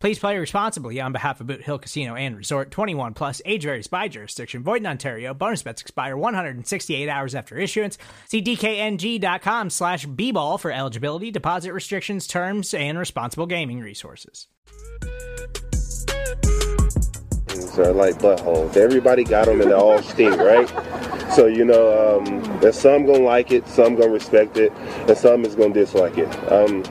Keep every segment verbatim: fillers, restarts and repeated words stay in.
Please play responsibly on behalf of Boot Hill Casino and Resort. Twenty-one plus, age varies by jurisdiction, void in Ontario. Bonus bets expire one hundred sixty-eight hours after issuance. See d k n g dot com slash b ball for eligibility, deposit restrictions, terms, and responsible gaming resources. Are like buttholes. Everybody got them and they all stink, right? So, you know, um, there's some going to like it, some going to respect it, and some is going to dislike it. Um,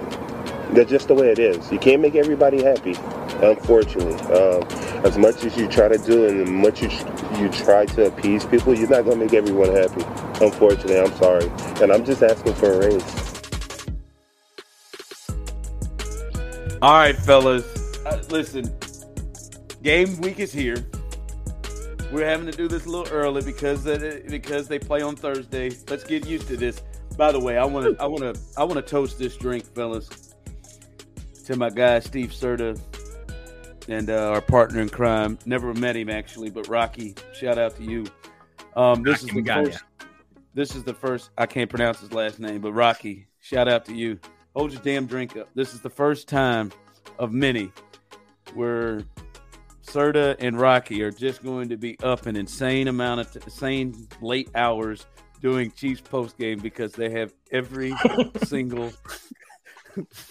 That's just the way it is. You can't make everybody happy, unfortunately. Um, as much as you try to do and as much as you, you try to appease people, you're not going to make everyone happy. Unfortunately, I'm sorry. And I'm just asking for a raise. All right, fellas. Uh, listen, game week is here. We're having to do this a little early because it, because they play on Thursday. Let's get used to this. By the way, I want to I want to I want to toast this drink, fellas, to my guy, Steve Serda, and uh, our partner in crime. Never met him, actually, but Rocky, shout out to you. Um, this, Rocky, is the first, this is the first, I can't pronounce his last name, but Rocky, shout out to you. Hold your damn drink up. This is the first time of many where Serda and Rocky are just going to be up an insane amount of, t- insane late hours doing Chiefs postgame because they have every single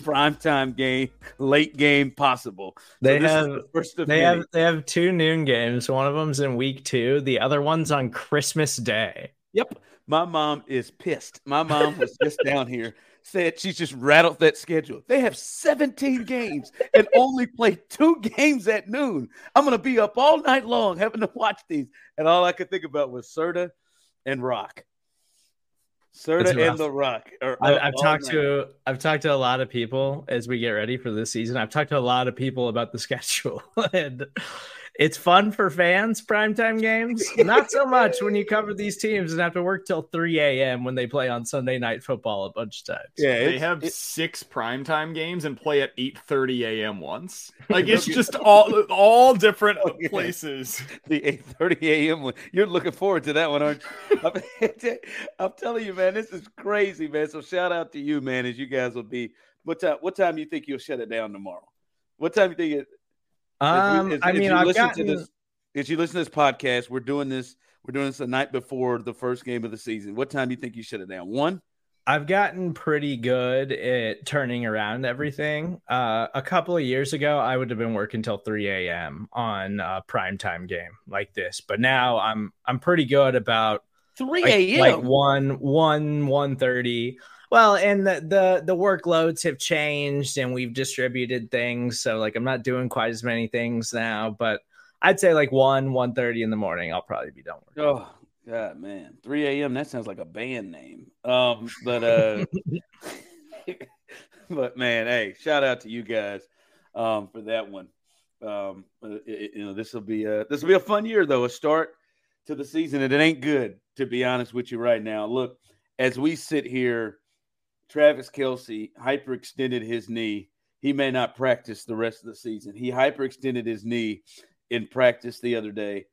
primetime game, late game possible. They so have the first of they many. have they have two noon games. One of them's in week two. The other one's on Christmas Day. Yep. My mom is pissed. My mom was just down here, said she just rattled that schedule. They have seventeen games and only play two games at noon. I'm gonna be up all night long having to watch these. And all I could think about was Serda and Rock. Serda and The Rock. Are, are I've talked night. to I've talked to a lot of people as we get ready for this season. I've talked to a lot of people about the schedule, and it's fun for fans. Primetime games, not so much when you cover these teams and have to work till three a.m. when they play on Sunday Night Football a bunch of times. Yeah, they have six primetime games and play at eight thirty a.m. once. Like it's just all all different oh, yeah. places. The eight thirty a.m. one. You're looking forward to that one, aren't you? I'm, I'm telling you, man, this is crazy, man. So shout out to you, man, as you guys will be. What time? What time you think you'll shut it down tomorrow? What time you think it? Um, as we, as, I mean, I've listen gotten... to this, if you listen to this podcast, we're doing this. We're doing this the night before the first game of the season. What time do you think you shut it down? One. I've gotten pretty good at turning around everything. Uh, a couple of years ago, I would have been working till three a.m. on a primetime game like this, but now I'm I'm pretty good about three a.m. like, like one one one thirty. Well, and the, the the workloads have changed and we've distributed things. So, like, I'm not doing quite as many things now, but I'd say like one, one thirty in the morning, I'll probably be done working. Oh, God, man. three a.m., that sounds like a band name. Um, But, uh, but man, hey, shout out to you guys um, for that one. Um, it, you know, this will be a, this will be a fun year, though, a start to the season. And it ain't good, to be honest with you right now. Look, as we sit here, Travis Kelce hyperextended his knee. He may not practice the rest of the season. He hyperextended his knee in practice the other day.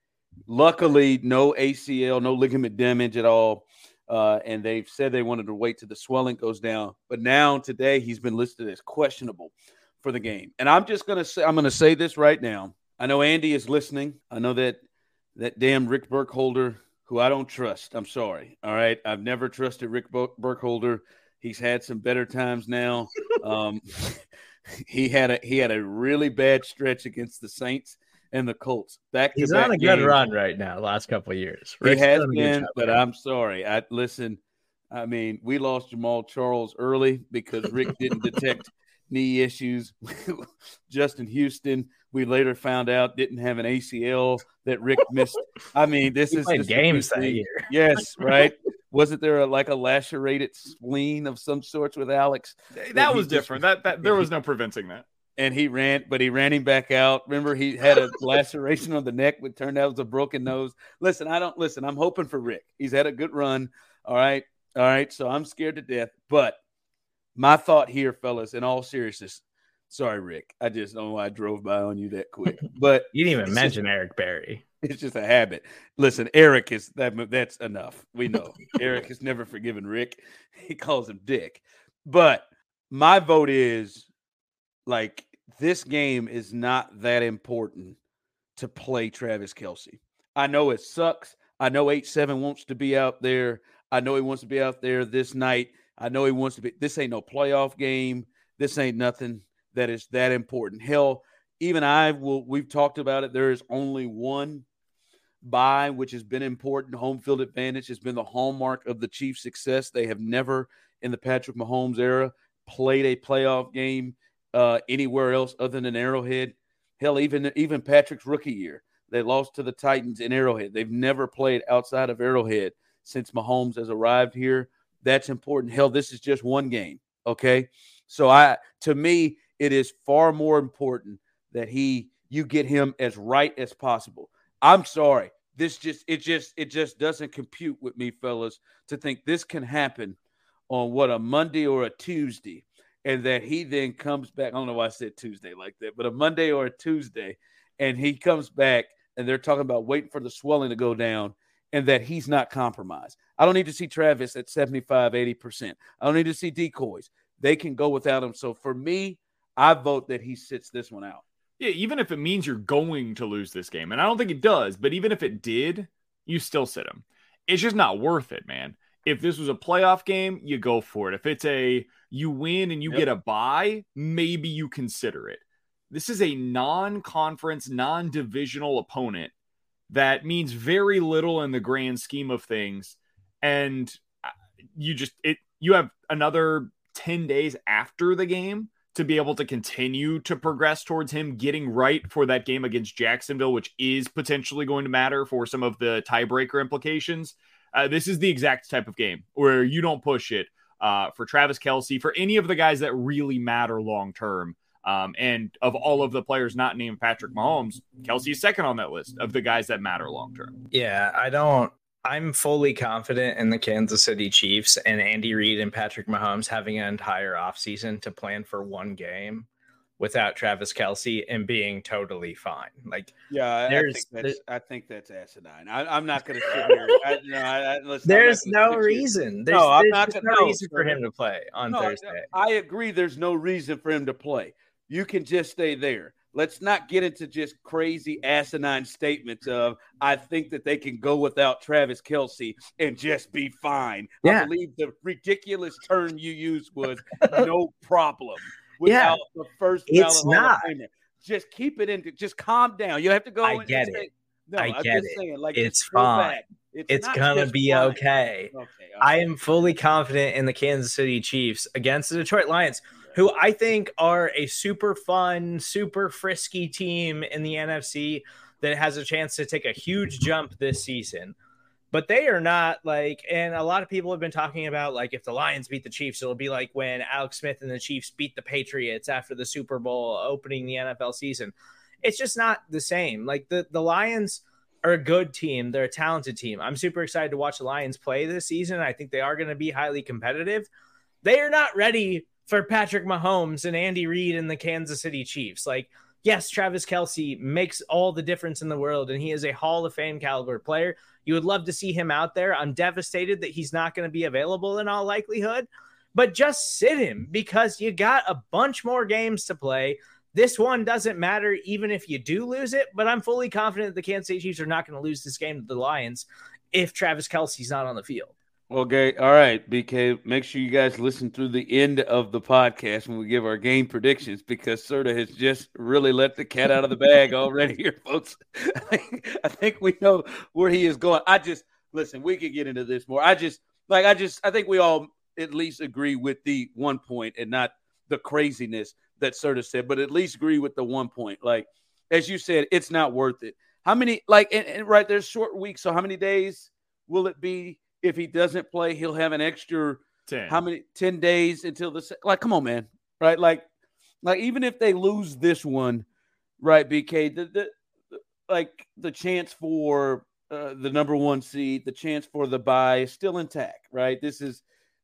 Luckily, no A C L, no ligament damage at all. Uh, and they've said they wanted to wait till the swelling goes down. But now today he's been listed as questionable for the game. And I'm just going to say, I'm going to say this right now. I know Andy is listening. I know that that damn Rick Burkholder, who I don't trust. I'm sorry. All right. I've never trusted Rick Burkholder. He's had some better times now. Um, he had a he had a really bad stretch against the Saints and the Colts. Back to He's on a good run right now. Last couple of years, Rick's he has been. But I'm sorry. I listen. I mean, we lost Jamal Charles early because Rick didn't detect knee issues. Justin Houston, we later found out, didn't have an A C L that Rick missed. I mean, this we is just games that year. Yes, right. Wasn't there a, like a lacerated spleen of some sorts with Alex? That, that was different. Just, that that there was no preventing that. And he ran, but he ran him back out. Remember, he had a laceration on the neck, which turned out was a broken nose. Listen, I don't listen. I'm hoping for Rick. He's had a good run. All right. All right. So I'm scared to death. But my thought here, fellas, in all seriousness, sorry, Rick. I just don't know why I drove by on you that quick. But you didn't even mention just, Eric Berry. It's just a habit. Listen, Eric is that. That's enough. We know Eric has never forgiven Rick. He calls him Dick. But my vote is like this game is not that important to play Travis Kelce. I know it sucks. I know eight seven wants to be out there. I know he wants to be out there this night. I know he wants to be. This ain't no playoff game. This ain't nothing that is that important. Hell, even I will. We've talked about it. There is only one bye, which has been important. Home field advantage has been the hallmark of the Chiefs' success. They have never, in the Patrick Mahomes era, played a playoff game uh, anywhere else other than Arrowhead. Hell, even even Patrick's rookie year, they lost to the Titans in Arrowhead. They've never played outside of Arrowhead since Mahomes has arrived here. That's important. Hell, this is just one game, okay? So I, to me, it is far more important that he, you get him as right as possible. I'm sorry. This just, it just, it just doesn't compute with me, fellas, to think this can happen on what, a Monday or a Tuesday, and that he then comes back. I don't know why I said Tuesday like that, but a Monday or a Tuesday, and he comes back, and they're talking about waiting for the swelling to go down, and that he's not compromised. I don't need to see Travis at seventy-five, eighty percent. I don't need to see decoys. They can go without him. So for me, I vote that he sits this one out. Yeah, even if it means you're going to lose this game, and I don't think it does, but even if it did, you still sit him. It's just not worth it, man. If this was a playoff game, you go for it. If it's a you win and you yep. get a bye, maybe you consider it. This is a non-conference, non-divisional opponent that means very little in the grand scheme of things. And you just, it, you have another ten days after the game to be able to continue to progress towards him getting right for that game against Jacksonville, which is potentially going to matter for some of the tiebreaker implications. Uh, this is the exact type of game where you don't push it uh, for Travis Kelce, for any of the guys that really matter long-term. Um, and of all of the players not named Patrick Mahomes, Kelce is second on that list of the guys that matter long-term. Yeah, I don't, I'm fully confident in the Kansas City Chiefs and Andy Reid and Patrick Mahomes having an entire offseason to plan for one game without Travis Kelce and being totally fine. Like, yeah, I, there's, I, think, that's, I think that's asinine. I, I'm not going to sit here. I, no, I, listen, there's no reason. There's, no, I'm there's not gonna, no reason for him to play on no, Thursday. I, I agree. There's no reason for him to play. You can just stay there. Let's not get into just crazy asinine statements of, I think that they can go without Travis Kelce and just be fine. Yeah. I believe the ridiculous term you used was no problem. Without yeah. the first it's not. Just keep it in. Just calm down. You have to go. I get and it. Say, no, I I'm get just it. Saying, like, it's fine. Back. It's, it's going to be okay. Okay, okay. I am fully confident in the Kansas City Chiefs against the Detroit Lions, who I think are a super fun, super frisky team in the N F C that has a chance to take a huge jump this season. But they are not like, and a lot of people have been talking about, like, if the Lions beat the Chiefs, it'll be like when Alex Smith and the Chiefs beat the Patriots after the Super Bowl opening the N F L season. It's just not the same. Like, the, the Lions are a good team. They're a talented team. I'm super excited to watch the Lions play this season. I think they are going to be highly competitive. They are not ready for Patrick Mahomes and Andy Reid and the Kansas City Chiefs. Like, yes, Travis Kelce makes all the difference in the world, and he is a Hall of Fame caliber player. You would love to see him out there. I'm devastated that he's not going to be available in all likelihood, but just sit him because you got a bunch more games to play. This one doesn't matter even if you do lose it, but I'm fully confident the Kansas City Chiefs are not going to lose this game to the Lions if Travis Kelce's not on the field. Okay, all right, B K, make sure you guys listen through the end of the podcast when we give our game predictions, because Serda has just really let the cat out of the bag already here, folks. I think, I think we know where he is going. I just, listen, we could get into this more. I just, like I just I think we all at least agree with the one point and not the craziness that Serda said, but at least agree with the one point. Like, as you said, it's not worth it. How many, like, and, and right, there's short weeks, so how many days will it be? If he doesn't play, he'll have an extra ten. How many ten days until the like? Come on, man, right? Like, like even if they lose this one, right? B K, the, the, the like the chance for uh, the number one seed, the chance for the bye is still intact, right? This is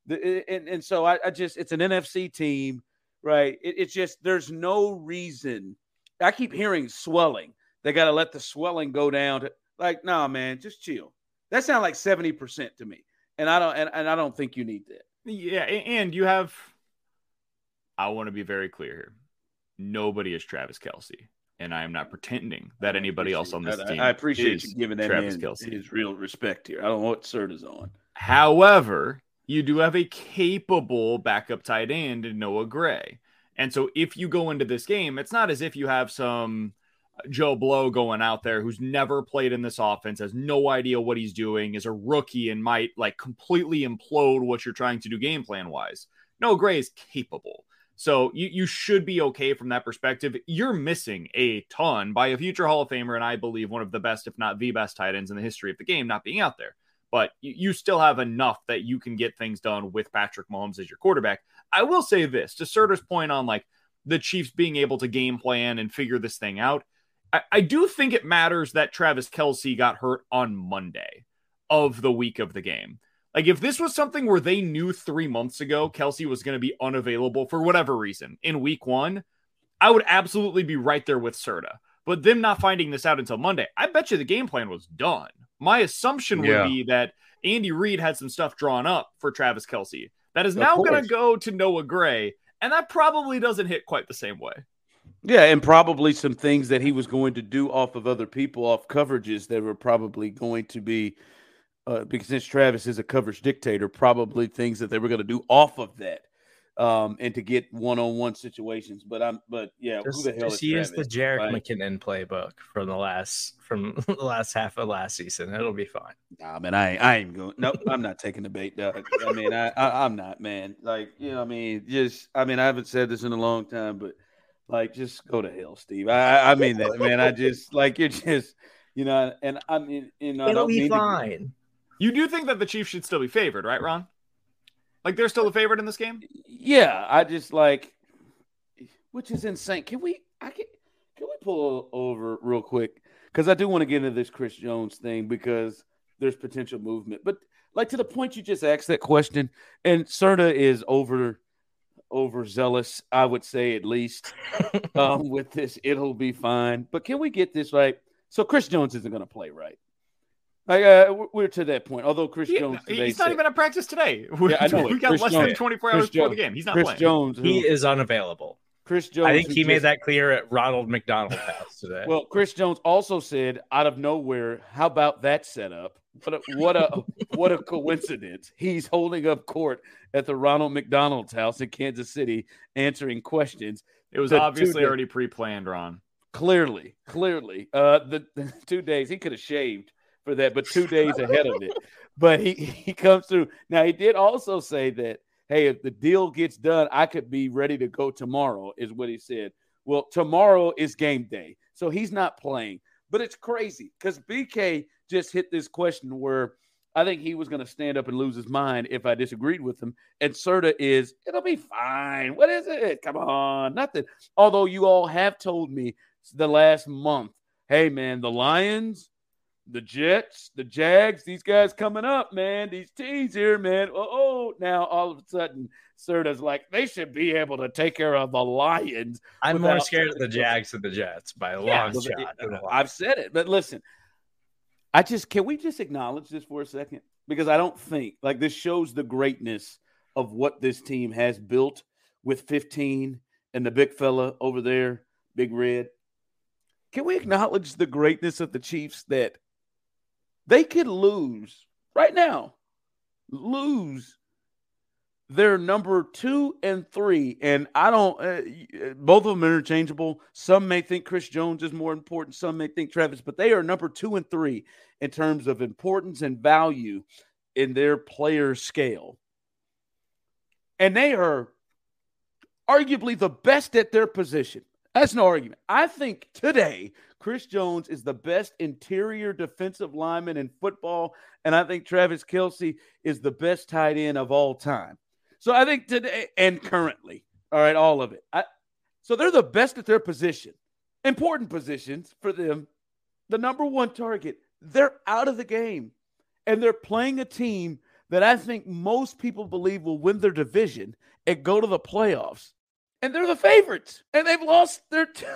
the and and so I, I just it's an N F C team, right? It, it's just there's no reason. I keep hearing swelling. They got to let the swelling go down. To, like, nah, man, just chill. That sounds like seventy percent to me, and I don't and, and I don't think you need that. Yeah, and you have – I want to be very clear here. Nobody is Travis Kelce, and I am not pretending that anybody else on this that. team I appreciate you giving that Travis man Kelce. His real respect here. I don't know what Serda's on. However, you do have a capable backup tight end in Noah Gray. And so if you go into this game, it's not as if you have some – Joe Blow going out there who's never played in this offense, has no idea what he's doing, is a rookie and might like completely implode what you're trying to do game plan wise. No, Gray is capable. So you, you should be okay from that perspective. You're missing a ton by a future Hall of Famer. And I believe one of the best, if not the best tight ends in the history of the game, not being out there, but you, you still have enough that you can get things done with Patrick Mahomes as your quarterback. I will say this to Serda's point on like the Chiefs being able to game plan and figure this thing out. I do think it matters that Travis Kelce got hurt on Monday of the week of the game. Like if this was something where they knew three months ago, Kelce was going to be unavailable for whatever reason in week one, I would absolutely be right there with Serda, but them not finding this out until Monday, I bet you the game plan was done. My assumption would yeah. be that Andy Reid had some stuff drawn up for Travis Kelce that is of now going to go to Noah Gray. And that probably doesn't hit quite the same way. Yeah, and probably some things that he was going to do off of other people, off coverages that were probably going to be, uh, because since Travis is a coverage dictator, probably things that they were going to do off of that, um, and to get one-on-one situations. But I'm, but yeah, just, who the hell just is Travis? Use the Jerick right? McKinnon playbook from the last from the last half of last season. It'll be fine. Nah, man, I I ain't going. No, nope, I'm not taking the bait, dog. I mean, I, I I'm not, man. Like you know, I mean, just I mean, I haven't said this in a long time, but. Like, just go to hell, Steve. I, I mean that, man. I just, like, you're just, you know, and I mean, you know. It'll be fine. You do think that the Chiefs should still be favored, right, Ron? Like, they're still the favorite in this game? Yeah, I just, like, which is insane. Can we, I can, can we pull over real quick? Because I do want to get into this Chris Jones thing because there's potential movement. But, like, to the point you just asked that question, and Serda is over – overzealous, I would say, at least um, with this, it'll be fine. But can we get this right? So Chris Jones isn't going to play, right? Like uh, we're to that point. Although Chris he, Jones, today he's not said, even at practice today. We, yeah, I know we got Chris less Jones, than twenty-four Chris hours Jones, before the game. He's not Chris playing. Jones, who, he is unavailable. Chris Jones. I think he just, made that clear at Ronald McDonald's house today. Well, Chris Jones also said, out of nowhere, "How about that setup? What a what a what a coincidence! He's holding up court at the Ronald McDonald's house in Kansas City, answering questions." It was the obviously day, already pre-planned, Ron. Clearly, clearly, uh, the, the two days he could have shaved for that, but two days ahead of it. But he he comes through. Now he did also say that. Hey, if the deal gets done, I could be ready to go tomorrow, is what he said. Well, tomorrow is game day, so he's not playing. But it's crazy because B K just hit this question where I think he was going to stand up and lose his mind if I disagreed with him. And Serda is, it'll be fine. What is it? Come on, nothing. Although you all have told me the last month, hey, man, the Lions, the Jets, the Jags, these guys coming up, man. These teams here, man. Oh, now all of a sudden, Serda's like, they should be able to take care of the Lions. I'm more scared of the Jags than the Jets by a yeah, long well, shot. It, I've said it, but listen, I just can we just acknowledge this for a second? Because I don't think like this shows the greatness of what this team has built with fifteen and the big fella over there, Big Red. Can we acknowledge the greatness of the Chiefs that they could lose right now, lose their number two and three. And I don't, uh, both of them are interchangeable. Some may think Chris Jones is more important. Some may think Travis, but they are number two and three in terms of importance and value in their player scale. And they are arguably the best at their position. That's no argument. I think today, Chris Jones is the best interior defensive lineman in football, and I think Travis Kelce is the best tight end of all time. So I think today and currently, all right, all of it. I, so they're the best at their position. Important positions for them. The number one target. They're out of the game, and they're playing a team that I think most people believe will win their division and go to the playoffs. And they're the favorites, and they've lost their two,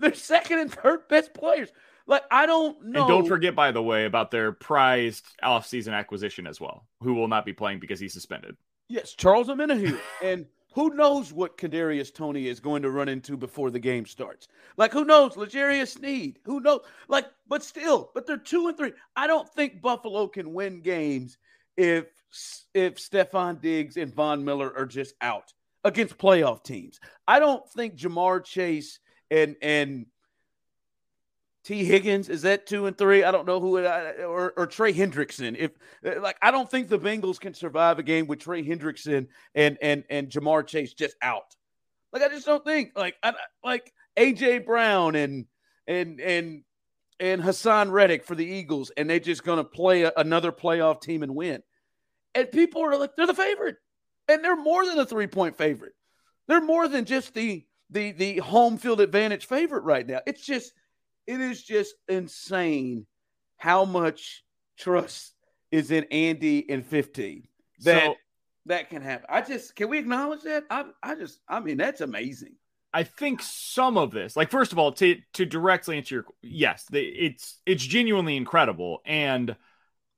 their second and third best players. Like, I don't know. And don't forget, by the way, about their prized offseason acquisition as well, who will not be playing because he's suspended. Yes, Charles Omenihu. And who knows what Kadarius Toney is going to run into before the game starts. Like, who knows? L'Jarius Sneed. Who knows? Like, but still, but they're two and three. I don't think Buffalo can win games if if Stephon Diggs and Von Miller are just out against playoff teams. I don't think Ja'Marr Chase and and T. Higgins, is that two and three? I don't know who it is, or, or Trey Hendrickson. If like I don't think the Bengals can survive a game with Trey Hendrickson and and and Ja'Marr Chase just out. Like I just don't think like I, like A J Brown and and and and Hassan Reddick for the Eagles, and they're just gonna play a, another playoff team and win. And people are like, they're the favorite. And they're more than a three-point favorite. They're more than just the the the home field advantage favorite right now. It's just, it is just insane how much trust is in Andy and fifteen that so, that can happen. I just can we acknowledge that? I I just I mean that's amazing. I think some of this, like first of all, to to directly answer your yes, they, it's it's genuinely incredible. And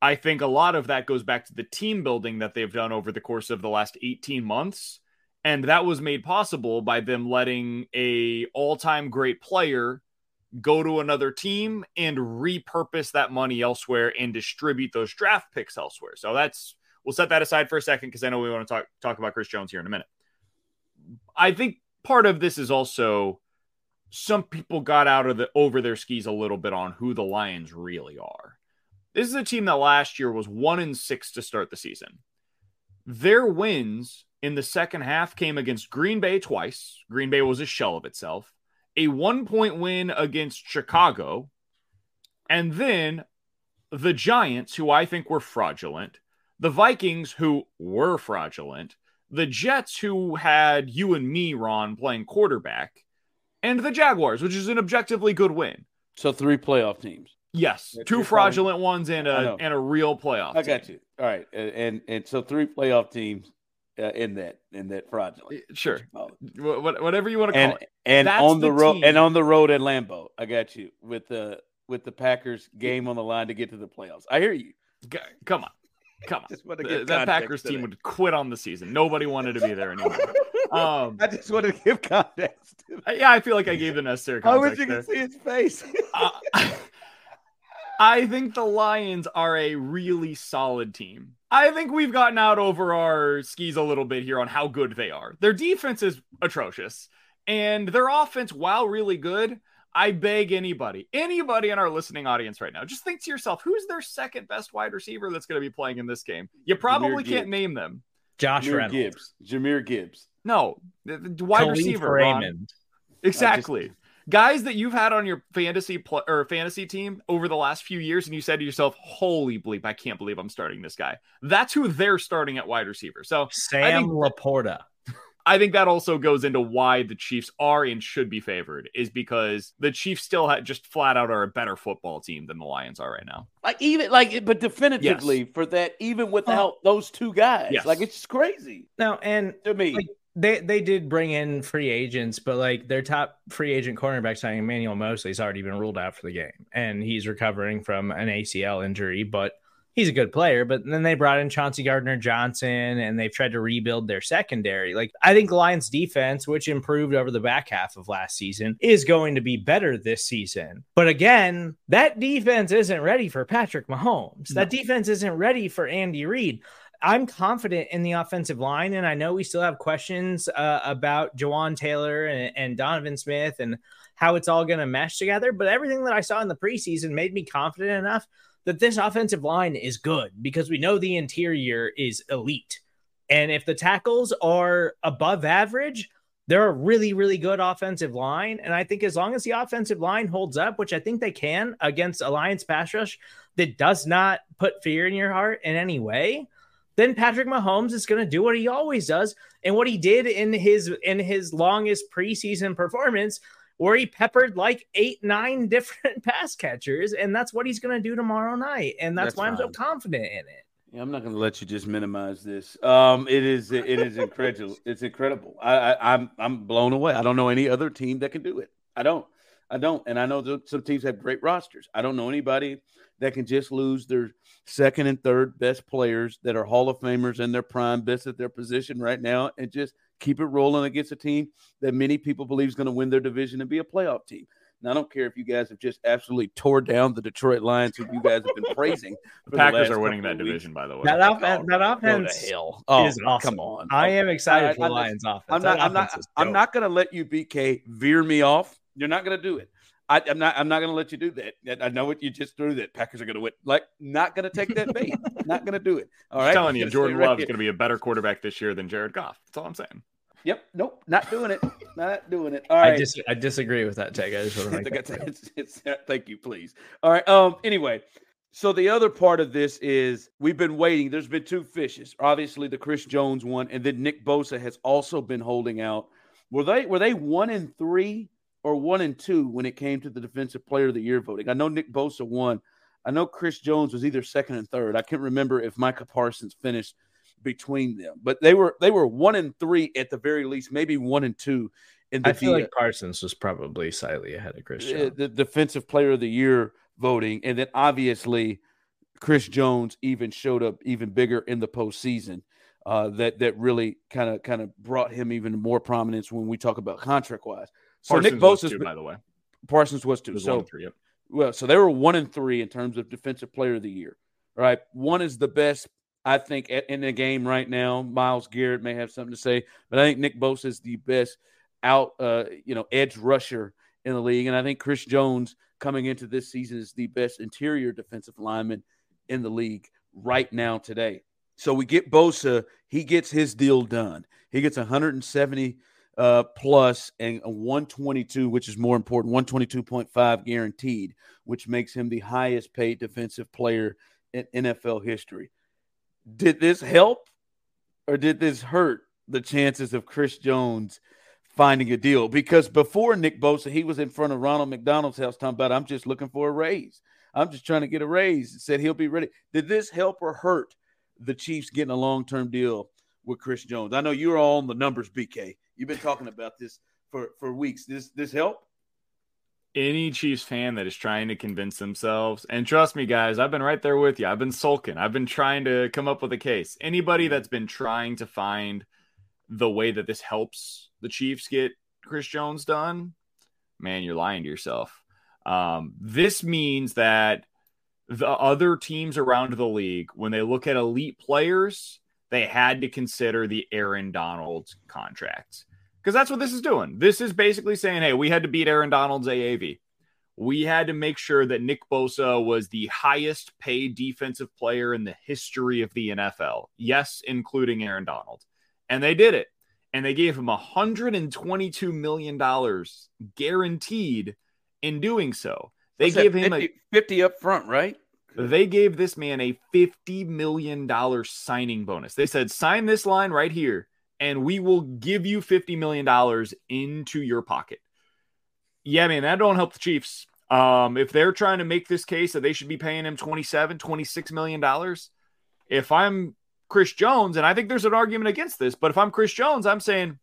I think a lot of that goes back to the team building that they've done over the course of the last eighteen months. And that was made possible by them letting a all-time great player go to another team and repurpose that money elsewhere and distribute those draft picks elsewhere. So that's, we'll set that aside for a second, because I know we want to talk, talk about Chris Jones here in a minute. I think part of this is also some people got out of the, over their skis a little bit on who the Lions really are. This is a team that last year was one and six to start the season. Their wins in the second half came against Green Bay twice. Green Bay was a shell of itself. A one-point win against Chicago. And then the Giants, who I think were fraudulent. The Vikings, who were fraudulent. The Jets, who had you and me, Ron, playing quarterback. And the Jaguars, which is an objectively good win. So three playoff teams. Yes, two fraudulent ones and a and a real playoff. I got you. All right, and and so three playoff teams uh, in that in that fraudulent. Sure, whatever you want to call it. And on the road and on the road at Lambeau. I got you with the with the Packers game on the line to get to the playoffs. I hear you. Come on, come on. That Packers team would quit on the season. Nobody wanted to be there anymore. Um, I just wanted to give context. Yeah, I feel like I gave the necessary context. I wish you could see his face. Uh, I think the Lions are a really solid team. I think we've gotten out over our skis a little bit here on how good they are. Their defense is atrocious, and their offense, while really good, I beg anybody, anybody in our listening audience right now, just think to yourself, who's their second best wide receiver that's going to be playing in this game? You probably can't name them. Josh Reynolds. Gibbs. Jahmyr Gibbs. No, the, the wide Khalif receiver. Raymond. Exactly. Guys that you've had on your fantasy pl- or fantasy team over the last few years, and you said to yourself, holy bleep, I can't believe I'm starting this guy. That's who they're starting at wide receiver. So Sam LaPorta. I think that also goes into why the Chiefs are and should be favored, is because the Chiefs still ha- just flat out are a better football team than the Lions are right now. Like even like, but definitively yes. for that, even without oh. those two guys, yes. like it's crazy. Now, and to me, like, They they did bring in free agents, but like their top free agent cornerback signing, Emmanuel Mosley, has already been ruled out for the game, and he's recovering from an A C L injury. But he's a good player. But then they brought in Chauncey Gardner-Johnson, and they've tried to rebuild their secondary. Like I think the Lions' defense, which improved over the back half of last season, is going to be better this season. But again, that defense isn't ready for Patrick Mahomes. No. That defense isn't ready for Andy Reid. I'm confident in the offensive line, and I know we still have questions uh, about Jawan Taylor and, and Donovan Smith and how it's all going to mesh together, but everything that I saw in the preseason made me confident enough that this offensive line is good because we know the interior is elite. And if the tackles are above average, they're a really, really good offensive line. And I think as long as the offensive line holds up, which I think they can against a Lions pass rush that does not put fear in your heart in any way, then Patrick Mahomes is going to do what he always does and what he did in his in his longest preseason performance, where he peppered like eight, nine different pass catchers. And that's what he's going to do tomorrow night. And that's, that's why fine. I'm so confident in it. Yeah, I'm not going to let you just minimize this. Um, it is it is incredible. It's incredible. I, I, I'm I'm blown away. I don't know any other team that can do it. I don't. I don't. And I know some teams have great rosters. I don't know anybody that can just lose their second and third best players that are Hall of Famers and their prime best at their position right now and just keep it rolling against a team that many people believe is going to win their division and be a playoff team. And I don't care if you guys have just absolutely tore down the Detroit Lions, who you guys have been praising. The Packers the are winning that division, by the way. That, off- oh, that offense is oh, awesome. Come on. I am excited I, for I, the Lions offense. I'm not, I'm offense not, I'm not going to let you, B K, veer me off. You're not going to do it. I, I'm not. I'm not going to let you do that. I know what you just threw. That Packers are going to win. Like, not going to take that bait. Not going to do it. All right. I'm telling you, Jordan Love is going to be a better quarterback this year than Jared Goff. That's all I'm saying. Yep. Nope. Not doing it. Not doing it. All right. I, dis- I disagree with that take. I just want to make that it's, it's, it's, thank you, please. All right. Um. Anyway, so the other part of this is we've been waiting. There's been two fishes. Obviously, the Chris Jones one, and then Nick Bosa has also been holding out. Were they? Were they one and three? Or one and two when it came to the defensive player of the year voting? I know Nick Bosa won. I know Chris Jones was either second and third. I can't remember if Micah Parsons finished between them, but they were they were one and three at the very least, maybe one and two. In the I feel D- like Parsons was probably slightly ahead of Chris Jones. The defensive player of the year voting, and then obviously Chris Jones even showed up even bigger in the postseason. Uh, that that really kind of kind of brought him even more prominence when we talk about contract wise. So Parsons Nick Bosa, too, by the way, Parsons was two. Was so, three, yep. well, so they were one and three in terms of defensive player of the year, right? One is the best, I think, at, in the game right now. Myles Garrett may have something to say, but I think Nick Bosa is the best out, uh, you know, edge rusher in the league, and I think Chris Jones coming into this season is the best interior defensive lineman in the league right now today. So we get Bosa; he gets his deal done. He gets one hundred seventy. Uh, plus and a one twenty-two, which is more important, one twenty-two point five guaranteed, which makes him the highest paid defensive player in N F L history. Did this help or did this hurt the chances of Chris Jones finding a deal? Because before Nick Bosa, he was in front of Ronald McDonald's house talking about, I'm just looking for a raise. I'm just trying to get a raise. He said he'll be ready. Did this help or hurt the Chiefs getting a long-term deal with Chris Jones? I know you're all on the numbers, B K. You've been talking about this for, for weeks. This this help? Any Chiefs fan that is trying to convince themselves, and trust me, guys, I've been right there with you. I've been sulking. I've been trying to come up with a case. Anybody that's been trying to find the way that this helps the Chiefs get Chris Jones done, man, you're lying to yourself. Um, this means that the other teams around the league, when they look at elite players, they had to consider the Aaron Donald contract, because that's what this is doing. This is basically saying, hey, we had to beat Aaron Donald's A A V. We had to make sure that Nick Bosa was the highest paid defensive player in the history of the N F L. Yes, including Aaron Donald. And they did it. And they gave him one hundred twenty-two million dollars guaranteed in doing so. They What's gave that, him fifty, a fifty up front, right? They gave this man a fifty million dollars signing bonus. They said, sign this line right here, and we will give you fifty million dollars into your pocket. Yeah, man, that don't help the Chiefs. Um, if they're trying to make this case that they should be paying him twenty-seven, twenty-six million dollars, if I'm Chris Jones, and I think there's an argument against this, but if I'm Chris Jones, I'm saying,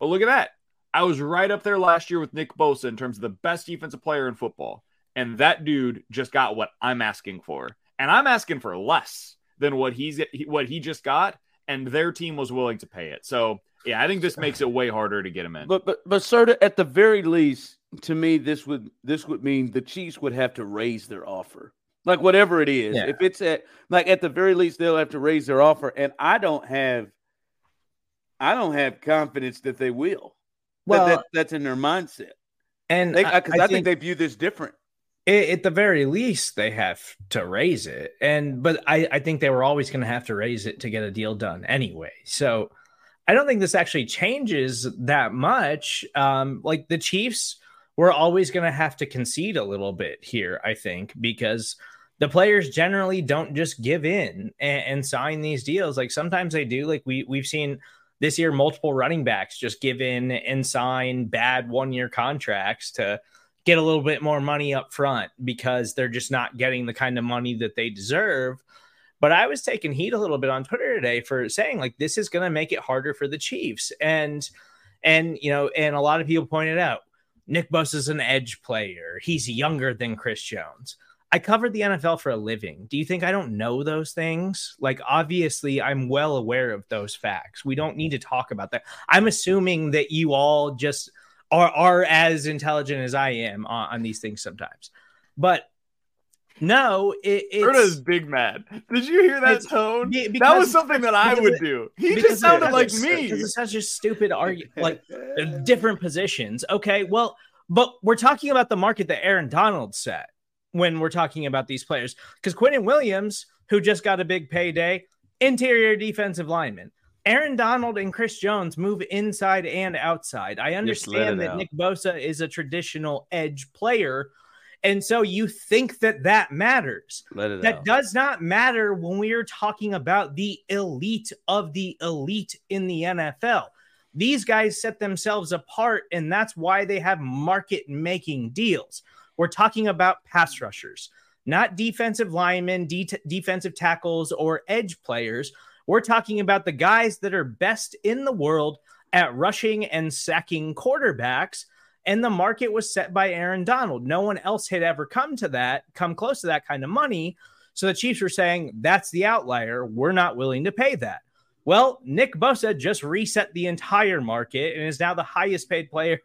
well, look at that. I was right up there last year with Nick Bosa in terms of the best defensive player in football. And that dude just got what I'm asking for. And I'm asking for less than what he's what he just got, and their team was willing to pay it. So, yeah, I think this makes it way harder to get him in. But but but Serda, at the very least, to me, this would this would mean the Chiefs would have to raise their offer. Like, whatever it is. Yeah. If it's at like at the very least, they'll have to raise their offer. And I don't have I don't have confidence that they will. Well, that, that, that's in their mindset. And they, I, I, I think, think they view this different. It, at the very least, they have to raise it. And but I, I think they were always going to have to raise it to get a deal done anyway. So I don't think this actually changes that much. Um, like the Chiefs were always going to have to concede a little bit here, I think, because the players generally don't just give in and, and sign these deals. Like sometimes they do. Like we we've seen this year, multiple running backs just give in and sign bad one-year contracts to get a little bit more money up front because they're just not getting the kind of money that they deserve. But I was taking heat a little bit on Twitter today for saying like, this is going to make it harder for the Chiefs. And, and, you know, and a lot of people pointed out Nick Bosa is an edge player. He's younger than Chris Jones. I covered the N F L for a living. Do you think I don't know those things? Like, obviously, I'm well aware of those facts. We don't need to talk about that. I'm assuming that you all just are, are as intelligent as I am on, on these things sometimes. But no, it, it's... Serda's big mad. Did you hear that tone? Yeah, because, that was something that I would it, do. He just sounded it, like me. Because it's such a stupid argument. Like, different positions. Okay, well, but we're talking about the market that Aaron Donald set when we're talking about these players, because Quinnen Williams, who just got a big payday, interior defensive lineman, Aaron Donald and Chris Jones move inside and outside. I understand that out. Nick Bosa is a traditional edge player. And so you think that that matters. Let it that out. Does not matter when we are talking about the elite of the elite in the N F L. These guys set themselves apart, and that's why they have market making deals. We're talking about pass rushers, not defensive linemen, de- defensive tackles, or edge players. We're talking about the guys that are best in the world at rushing and sacking quarterbacks. And the market was set by Aaron Donald. No one else had ever come to that, come close to that kind of money. So the Chiefs were saying, that's the outlier. We're not willing to pay that. Well, Nick Bosa just reset the entire market and is now the highest paid player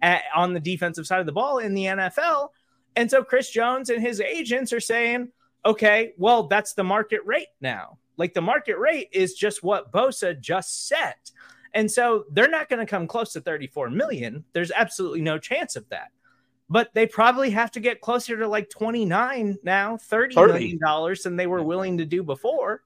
at, on the defensive side of the ball in the N F L. And so Chris Jones and his agents are saying, okay, well, that's the market rate now. Like the market rate is just what Bosa just set. And so they're not going to come close to thirty-four million. There's absolutely no chance of that. But they probably have to get closer to like twenty-nine now, thirty million dollars than they were willing to do before.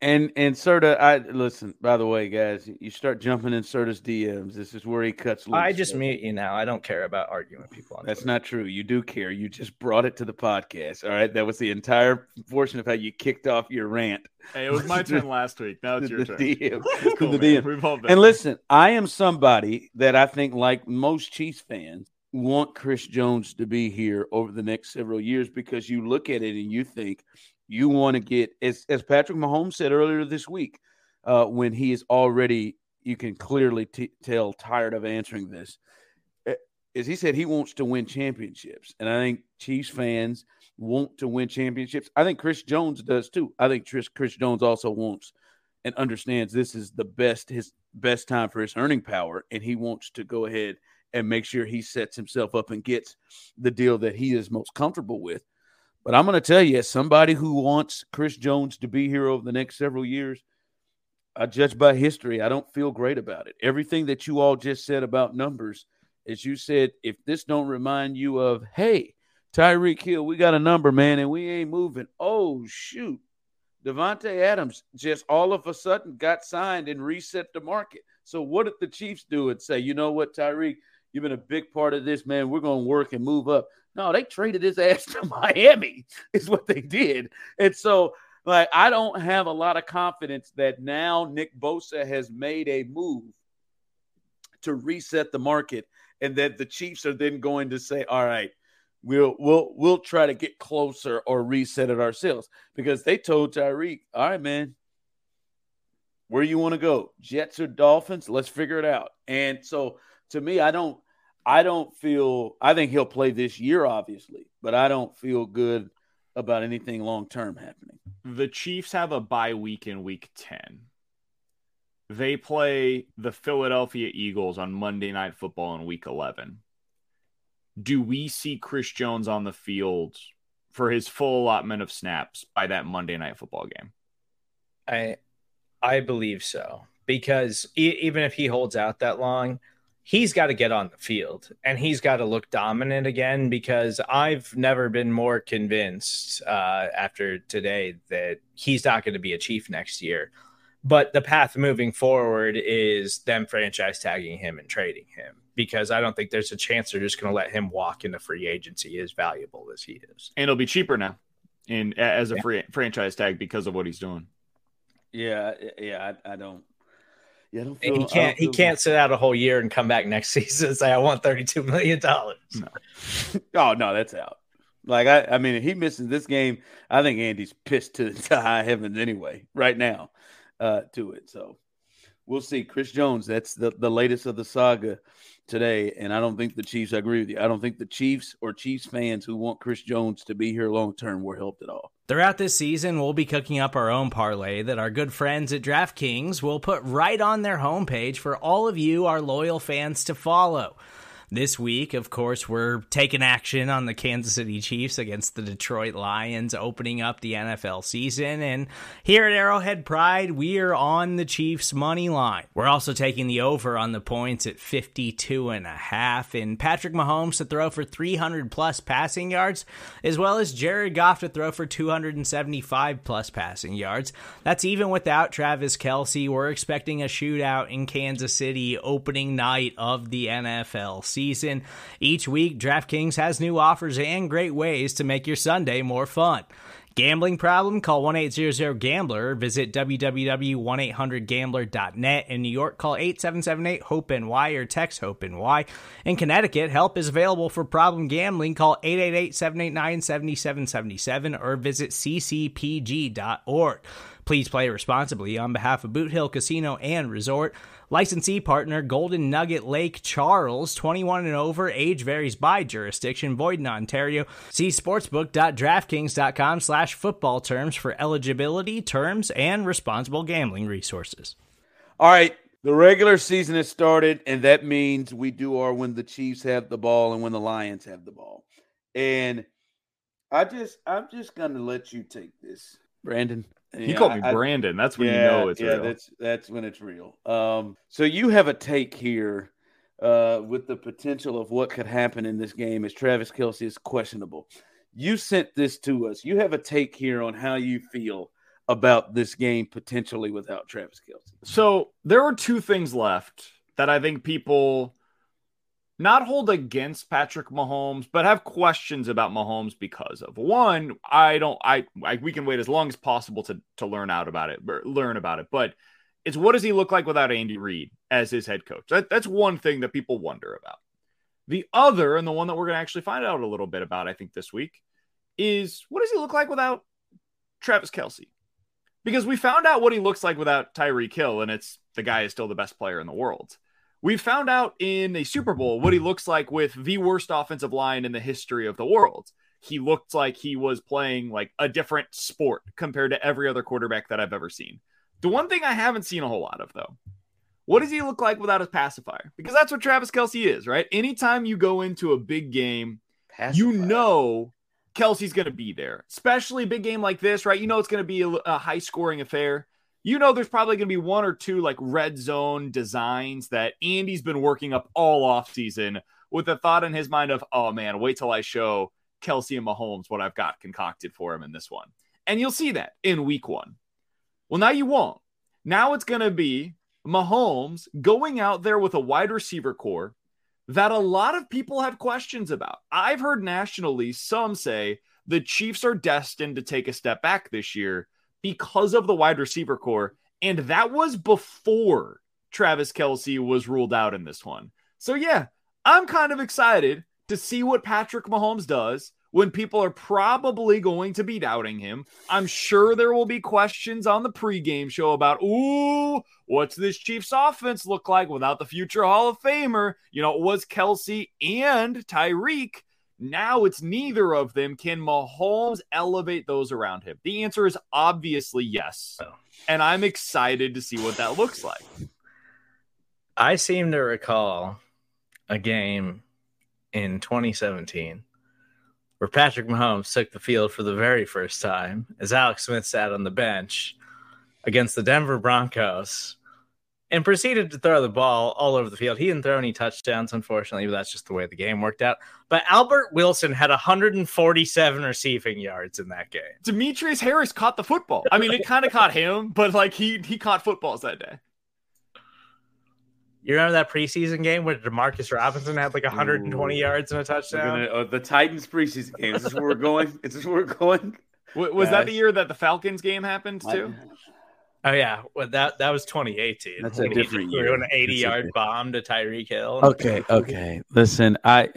And and Serda, I listen. By the way, guys, you start jumping in Serda's D Ms. This is where he cuts loose. I just mute you now. I don't care about arguing with people. On That's Twitter. Not true. You do care. You just brought it to the podcast. All right, that was the entire portion of how you kicked off your rant. Hey, it was my turn last week. Now it's your turn. D M. Cool, the D M. We've all been. And listen, I am somebody that I think, like most Chiefs fans, want Chris Jones to be here over the next several years because you look at it and you think. You want to get, as, as Patrick Mahomes said earlier this week, uh, when he is already, you can clearly t- tell, tired of answering this, is he said he wants to win championships. And I think Chiefs fans want to win championships. I think Chris Jones does too. I think Chris, Chris Jones also wants and understands this is the best, his best time for his earning power, and he wants to go ahead and make sure he sets himself up and gets the deal that he is most comfortable with. But I'm going to tell you, as somebody who wants Chris Jones to be here over the next several years, I judge by history, I don't feel great about it. Everything that you all just said about numbers, as you said, if this don't remind you of, hey, Tyreek Hill, we got a number, man, and we ain't moving. Oh, shoot. Devontae Adams just all of a sudden got signed and reset the market. So what did the Chiefs do and say, you know what, Tyreek, you've been a big part of this, man. We're going to work and move up. No, they traded his ass to Miami is what they did. And so, like, I don't have a lot of confidence that now Nick Bosa has made a move to reset the market and that the Chiefs are then going to say, all right, we'll we'll we'll try to get closer or reset it ourselves. Because they told Tyreek, all right, man, where you want to go? Jets or Dolphins? Let's figure it out. And so, to me, I don't I don't feel – I think he'll play this year, obviously, but I don't feel good about anything long-term happening. The Chiefs have a bye week in week ten. They play the Philadelphia Eagles on Monday Night Football in week eleven. Do we see Chris Jones on the field for his full allotment of snaps by that Monday Night Football game? I I believe so because e- even if he holds out that long – he's got to get on the field and he's got to look dominant again, because I've never been more convinced uh, after today that he's not going to be a Chief next year. But the path moving forward is them franchise tagging him and trading him, because I don't think there's a chance they're just going to let him walk into free agency as valuable as he is. And it'll be cheaper now in as a yeah. free, franchise tag because of what he's doing. Yeah, yeah, I, I don't. Yeah, I don't feel, and he can't. Don't he can't good. sit out a whole year and come back next season and say, "I want thirty-two million dollars." No. oh no, that's out. Like I, I mean, if he misses this game, I think Andy's pissed to, to high heavens anyway. Right now, uh, to it. So we'll see. Chris Jones. That's the the latest of the saga today. And I don't think the Chiefs. I agree with you. I don't think the Chiefs or Chiefs fans who want Chris Jones to be here long term were helped at all. Throughout this season, we'll be cooking up our own parlay that our good friends at DraftKings will put right on their homepage for all of you, our loyal fans, to follow. This week, of course, we're taking action on the Kansas City Chiefs against the Detroit Lions, opening up the N F L season. And here at Arrowhead Pride, we are on the Chiefs' money line. We're also taking the over on the points at fifty-two and a half. And Patrick Mahomes to throw for three hundred plus passing yards, as well as Jared Goff to throw for two hundred seventy-five plus passing yards. That's even without Travis Kelce. We're expecting a shootout in Kansas City opening night of the N F L season. Season. Each week, DraftKings has new offers and great ways to make your Sunday more fun. Gambling problem? Call one eight hundred gambler. Visit w w w dot one eight hundred gambler dot net. In New York, call eight seven seven eight hope N Y or text HOPE-NY. In Connecticut, help is available for problem gambling. Call eight eight eight seven eight nine seven seven seven seven or visit c c p g dot org. Please play responsibly on behalf of Boot Hill Casino and Resort. Licensee partner Golden Nugget Lake Charles, twenty-one and over, age varies by jurisdiction, void in Ontario. See sportsbook.draftkings.com slash football terms for eligibility, terms, and responsible gambling resources. All right, the regular season has started, and that means we do our when the Chiefs have the ball and when the Lions have the ball. And I just, I'm just going to let you take this, Brandon. You yeah, called me I, Brandon. That's when yeah, you know it's yeah, real. Yeah, that's that's when it's real. Um, so you have a take here uh, with the potential of what could happen in this game as Travis Kelce is questionable. You sent this to us. You have a take here on how you feel about this game potentially without Travis Kelce. So there were two things left that I think people not hold against Patrick Mahomes, but have questions about Mahomes because of. One, I don't, I, I we can wait as long as possible to to learn out about it, learn about it. But it's what does he look like without Andy Reid as his head coach? That, that's one thing that people wonder about. The other, and the one that we're going to actually find out a little bit about, I think this week, is what does he look like without Travis Kelce? Because we found out what he looks like without Tyreek Hill, and it's the guy is still the best player in the world. We found out in a Super Bowl what he looks like with the worst offensive line in the history of the world. He looked like he was playing like a different sport compared to every other quarterback that I've ever seen. The one thing I haven't seen a whole lot of, though, what does he look like without his pacifier? Because that's what Travis Kelce is, right? Anytime you go into a big game, pacifier. You know Kelsey's going to be there, especially a big game like this, right? You know it's going to be a, a high-scoring affair. You know there's probably going to be one or two like red zone designs that Andy's been working up all offseason with the thought in his mind of, oh man, wait till I show Kelce and Mahomes what I've got concocted for him in this one. And you'll see that in week one. Well, now you won't. Now it's going to be Mahomes going out there with a wide receiver core that a lot of people have questions about. I've heard nationally some say the Chiefs are destined to take a step back this year because of the wide receiver core, and that was before Travis Kelce was ruled out in this one. So yeah, I'm kind of excited to see what Patrick Mahomes does when people are probably going to be doubting him. I'm sure there will be questions on the pregame show about, ooh, what's this Chiefs offense look like without the future Hall of Famer? You know, it was Kelce and Tyreek. Now it's neither of them. Can Mahomes elevate those around him? The answer is obviously yes. And I'm excited to see what that looks like. I seem to recall a game in twenty seventeen where Patrick Mahomes took the field for the very first time as Alex Smith sat on the bench against the Denver Broncos. and proceeded to throw the ball all over the field. He didn't throw any touchdowns, unfortunately, but that's just the way the game worked out. But Albert Wilson had one hundred forty-seven receiving yards in that game. Demetrius Harris caught the football. I mean, it kind of caught him, but like he he caught footballs that day. You remember that preseason game where DeMarcus Robinson had like one hundred twenty Ooh. yards and a touchdown? Gonna, oh, the Titans preseason game. Is this where we're going? Is this where we're going? W- was Gosh. that the year that the Falcons game happened too? I, oh, yeah. Well, that, that was twenty eighteen. That's a different year. An eighty-yard bomb to Tyreek Hill. Okay, okay. Listen, I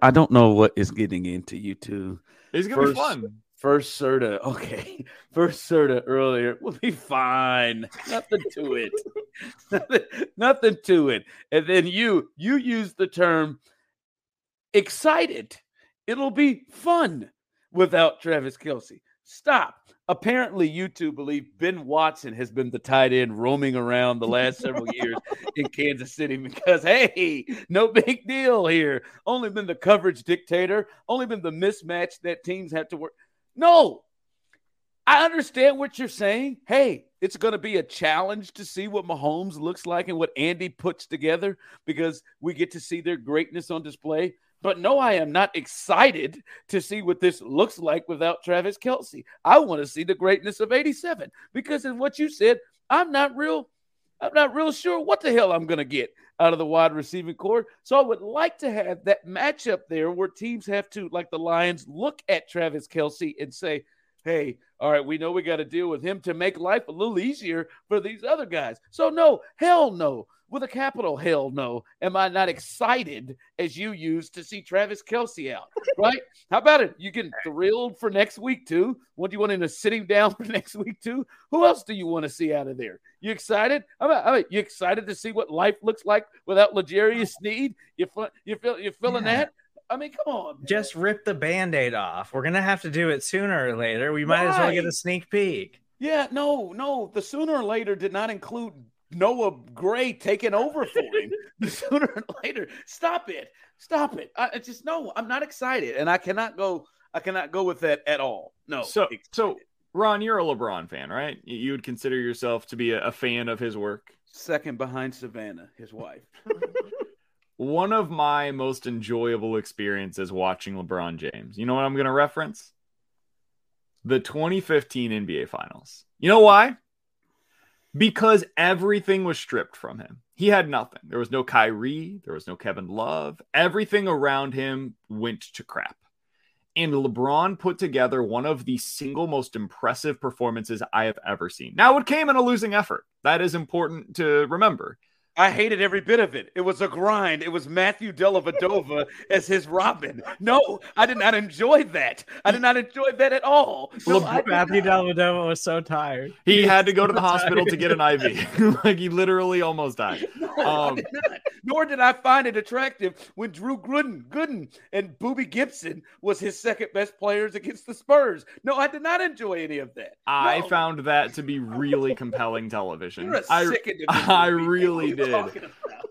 I don't know what is getting into you two. It's going to be fun. First Serda, okay. First Serda earlier, we'll be fine. Nothing to it. nothing, nothing to it. And then you, you used the term excited. It'll be fun without Travis Kelce. Stop. Apparently, you two believe Ben Watson has been the tight end roaming around the last several years in Kansas City because, hey, no big deal here. Only been the coverage dictator. Only been the mismatch that teams have to work. No, I understand what you're saying. Hey, it's going to be a challenge to see what Mahomes looks like and what Andy puts together because we get to see their greatness on display. But no, I am not excited to see what this looks like without Travis Kelce. I want to see the greatness of eighty-seven because in what you said, I'm not real. I'm not real sure what the hell I'm going to get out of the wide receiving core. So I would like to have that matchup there where teams have to, like the Lions, look at Travis Kelce and say, hey, all right, we know we got to deal with him to make life a little easier for these other guys. So no, hell no, with a capital hell no, am I not excited as you used to see Travis Kelce out, right? How about it? You getting thrilled for next week too? What do you want him to sit him down for next week too? Who else do you want to see out of there? You excited? How about, how about you excited to see what life looks like without L'Jarius Sneed? You you feel you feeling yeah. that? I mean, come on. Man. Just rip the Band-Aid off. We're going to have to do it sooner or later. We might right. as well get a sneak peek. Yeah, no, no. The sooner or later did not include Noah Gray taking over for him. The sooner or later. Stop it. Stop it. I just, no, I'm not excited. And I cannot go I cannot go with that at all. No. So, excited. so Ron, you're a LeBron fan, right? You would consider yourself to be a, a fan of his work? Second behind Savannah, his wife. One of my most enjoyable experiences watching LeBron James. You know what I'm going to reference? The twenty fifteen N B A Finals. You know why? Because everything was stripped from him. He had nothing. There was no Kyrie. There was no Kevin Love. Everything around him went to crap. And LeBron put together one of the single most impressive performances I have ever seen. Now, it came in a losing effort. That is important to remember. I hated every bit of it. It was a grind. It was Matthew Dellavedova as his Robin. No, I did not enjoy that. I did not enjoy that at all. No, LeBron, Matthew Dellavedova was so tired. He, he had to go so to the tired. hospital to get an I V. Like, he literally almost died. No, um, I did not. Nor did I find it attractive when Drew Gooden, Gooden and Booby Gibson was his second best players against the Spurs. No, I did not enjoy any of that. I no. found that to be really compelling television. You're a I, sick individual. I really did.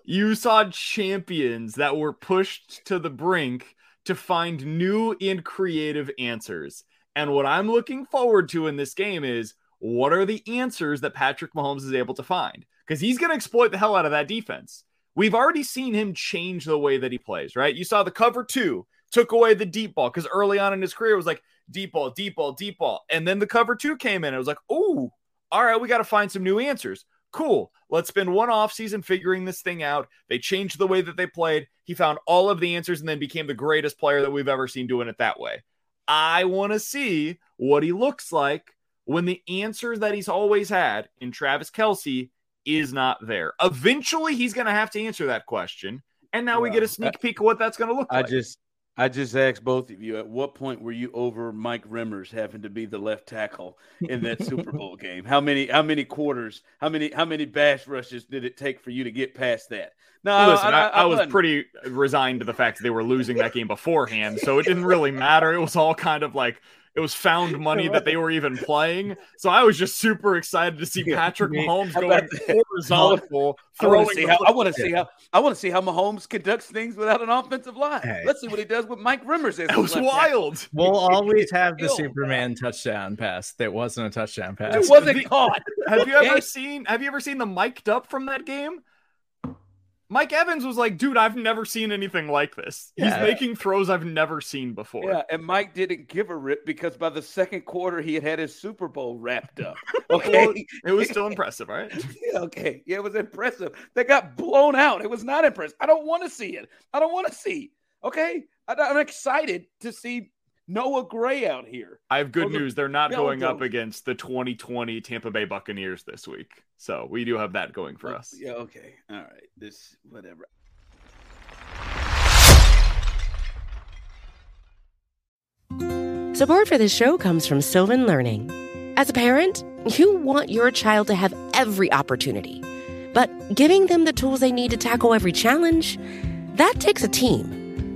You saw champions that were pushed to the brink to find new and creative answers. And what I'm looking forward to in this game is, what are the answers that Patrick Mahomes is able to find? Because he's going to exploit the hell out of that defense. We've already seen him change the way that he plays, right? You saw the cover two took away the deep ball, because early on in his career it was like deep ball, deep ball, deep ball. And then the cover two came in. And it was like, oh, all right, we got to find some new answers. Cool. Let's spend one offseason figuring this thing out. They changed the way that they played. He found all of the answers and then became the greatest player that we've ever seen doing it that way. I want to see what he looks like when the answer that he's always had in Travis Kelce is not there. Eventually, he's going to have to answer that question. And now wow. we get a sneak peek of what that's going to look I like. I just I just asked both of you, at what point were you over Mike Remmers having to be the left tackle in that Super Bowl game? How many how many quarters, how many how many bash rushes did it take for you to get past that? No, Listen, I, I, I, I was pretty resigned to the fact that they were losing that game beforehand, so it didn't really matter. It was all kind of like, It was found money that they were even playing. So I was just super excited to see Patrick Mahomes going horizontal. I want to see how I want to see how I want to see how Mahomes conducts things without an offensive line. Hey. Let's see what he does with Mike Rimmers. It was wild. Back. We'll always have the Superman touchdown pass. That wasn't a touchdown pass. It wasn't caught. Have you ever seen? Have you ever seen the mic'd up from that game? Mike Evans was like, dude, I've never seen anything like this. Yeah. He's making throws I've never seen before. Yeah, and Mike didn't give a rip because by the second quarter, he had had his Super Bowl wrapped up. Okay. Well, it was still impressive, all right? Yeah, okay. Yeah, it was impressive. They got blown out. It was not impressive. I don't want to see it. I don't want to see. Okay? I, I'm excited to see Noah Gray out here. I have good okay. news. They're not no, going no. up against the twenty twenty Tampa Bay Buccaneers this week. So we do have that going for us. Yeah, okay. All right. This, whatever. Support for this show comes from Sylvan Learning. As a parent, you want your child to have every opportunity. But giving them the tools they need to tackle every challenge, that takes a team.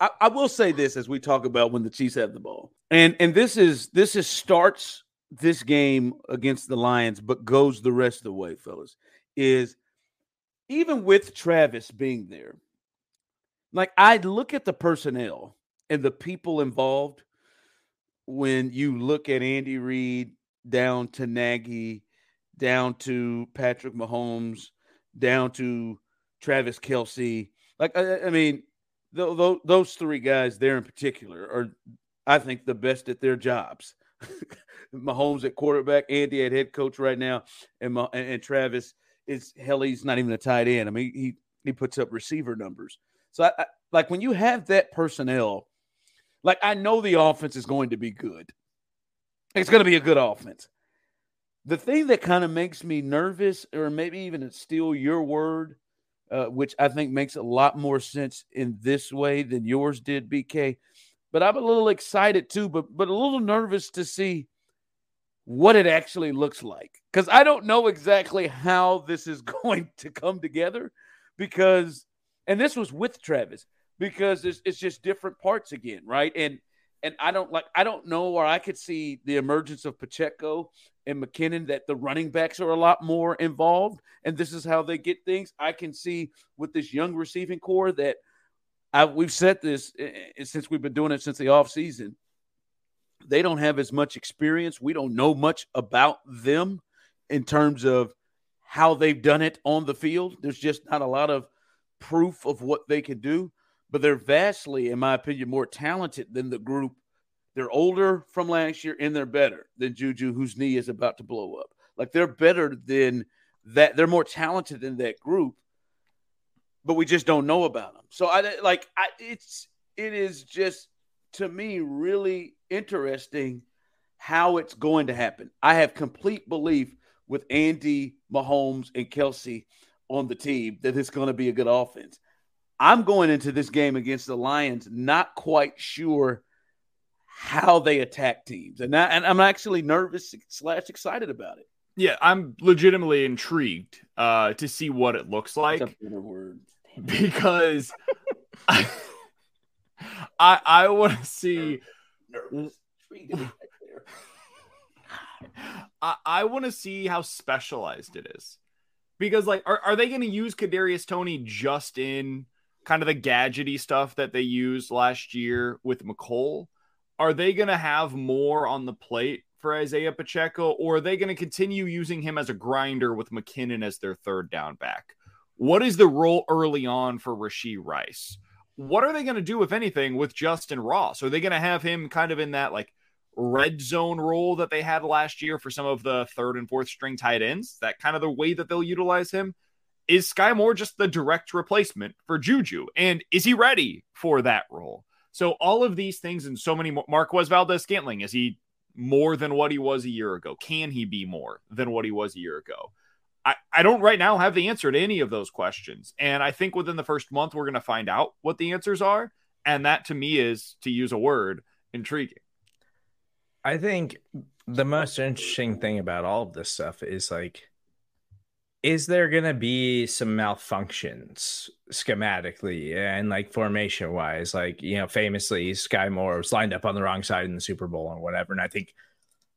I, I will say this as we talk about when the Chiefs have the ball. And and this is this is starts this game against the Lions, but goes the rest of the way, fellas, is even with Travis being there, like I look at the personnel and the people involved when you look at Andy Reid down to Nagy, down to Patrick Mahomes, down to Travis Kelce. Like, I, I mean, those three guys there in particular are, I think, the best at their jobs. Mahomes at quarterback, Andy at head coach right now, and Mah- and Travis is hell. He's not even a tight end. I mean, he he puts up receiver numbers. So, I, I, like when you have that personnel, like I know the offense is going to be good. It's going to be a good offense. The thing that kind of makes me nervous, or maybe even steal your word, Uh, which I think makes a lot more sense in this way than yours did, B K. But I'm a little excited too, but but a little nervous to see what it actually looks like. Because I don't know exactly how this is going to come together because, and this was with Travis, because it's, it's just different parts again, right? And and I don't like, I don't know, or I could see the emergence of Pacheco and McKinnon, that the running backs are a lot more involved, and this is how they get things. I can see with this young receiving core that I, we've said this uh, since we've been doing it since the offseason. They don't have as much experience. We don't know much about them in terms of how they've done it on the field. There's just not a lot of proof of what they can do, but they're vastly, in my opinion, more talented than the group. They're older from last year, and they're better than Juju, whose knee is about to blow up. Like, they're better than that. They're more talented than that group, but we just don't know about them. So, I like, I, it's it is just, to me, really interesting how it's going to happen. I have complete belief with Andy, Mahomes, and Kelce on the team that it's going to be a good offense. I'm going into this game against the Lions not quite sure how they attack teams. And, I, and I'm actually nervous slash excited about it. Yeah, I'm legitimately intrigued uh, to see what it looks like. That's a better word. Because I, I I want to see... Nervous. Nervous. I, I want to see how specialized it is. Because, like, are, are they going to use Kadarius Toney just in kind of the gadgety stuff that they used last year with McColl? are they going to have more on the plate for Isaiah Pacheco, or are they going to continue using him as a grinder with McKinnon as their third down back? What is the role early on for Rashee Rice? What are they going to do, if anything, with Justin Ross? Are they going to have him kind of in that like red zone role that they had last year for some of the third and fourth string tight ends? That kind of the way that they'll utilize him? Is Sky Moore just the direct replacement for Juju? And is he ready for that role? So all of these things and so many more. Marquez Valdez-Scantling, is he more than what he was a year ago? Can he be more than what he was a year ago? I, I don't right now have the answer to any of those questions. And I think within the first month, we're going to find out what the answers are. And that to me is, to use a word, intriguing. I think the most interesting thing about all of this stuff is like, is there going to be some malfunctions schematically and like formation wise? Like, you know, famously Sky Moore was lined up on the wrong side in the Super Bowl or whatever. And I think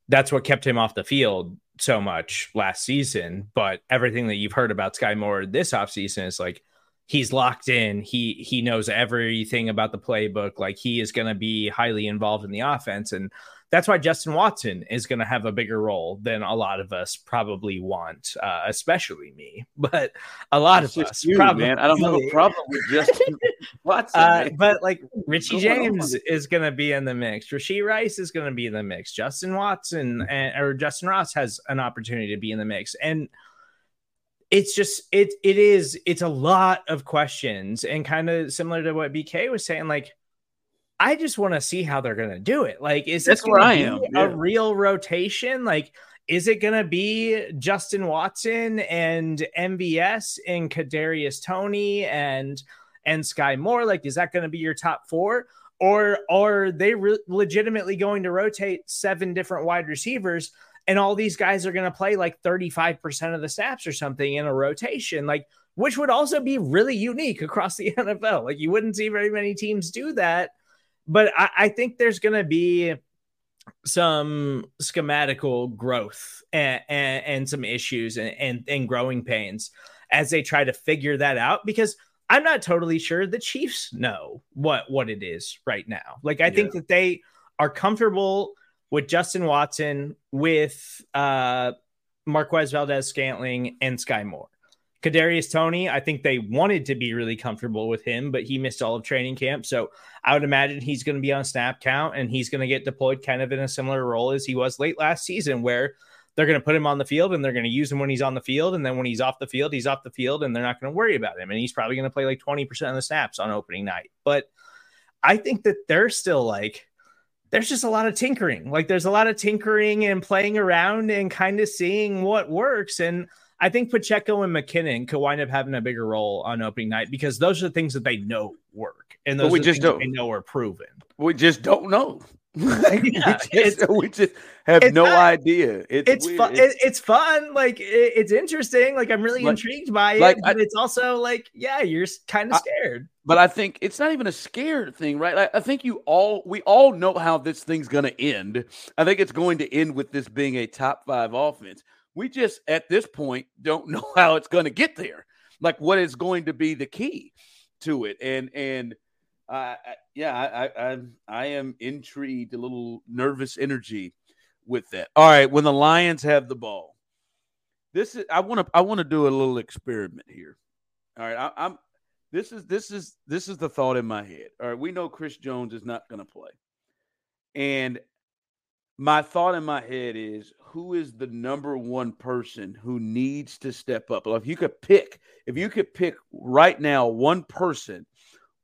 that's what kept him off the field so much last season. But everything that you've heard about Sky Moore this offseason is like, he's locked in. He, he knows everything about the playbook. Like he is going to be highly involved in the offense. And that's why Justin Watson is going to have a bigger role than a lot of us probably want, uh, especially me. But a lot it's of us, you, probably, man. I don't have a problem with Justin Watson. Uh, but like Richie James is going to be in the mix. Rashee Rice is going to be in the mix. Justin Watson and, or Justin Ross has an opportunity to be in the mix. And it's just it it is it's a lot of questions, and kind of similar to what B K was saying, like. I just want to see how they're going to do it. Like, is this where I am yeah. a real rotation? Like, is it going to be Justin Watson and M V S and Kadarius Toney and, and Sky Moore? Like, is that going to be your top four, or are they re- legitimately going to rotate seven different wide receivers? And all these guys are going to play like thirty-five percent of the snaps or something in a rotation. Like, which would also be really unique across the N F L. Like, you wouldn't see very many teams do that. But I, I think there's going to be some schematical growth and, and, and some issues and, and, and growing pains as they try to figure that out, because I'm not totally sure the Chiefs know what, what it is right now. Like, I yeah. think that they are comfortable with Justin Watson, with uh, Marquez Valdez-Scantling and Sky Moore. Kadarius Toney, I think they wanted to be really comfortable with him, but he missed all of training camp. So I would imagine he's going to be on snap count, and he's going to get deployed kind of in a similar role as he was late last season, where they're going to put him on the field and they're going to use him when he's on the field. And then when he's off the field, he's off the field, and they're not going to worry about him. And he's probably going to play like twenty percent of the snaps on opening night. But I think that they're still like, there's just a lot of tinkering. Like there's a lot of tinkering and playing around and kind of seeing what works. And I think Pacheco and McKinnon could wind up having a bigger role on opening night, because those are the things that they know work, and those we are just things that they know are proven. We just don't know. Like, yeah, we, just, we just have no not, idea. It's it's fun. It's, it's fun. Like it, it's interesting. Like I'm really like, intrigued by it, like, but I, it's also like, yeah, you're kind of scared. I, but I think it's not even a scared thing, right? Like, I think you all we all know how this thing's going to end. I think it's going to end with this being a top five offense. We just, at this point, don't know how it's going to get there. Like, what is going to be the key to it? And, and uh, yeah, I, I, I am intrigued, a little nervous energy with that. All right, when the Lions have the ball, this is, I want to, I want to do a little experiment here. All right, I, I'm, this is, this is, this is the thought in my head. All right, we know Chris Jones is not going to play. And my thought in my head is, who is the number one person who needs to step up? Well, if you could pick, if you could pick right now one person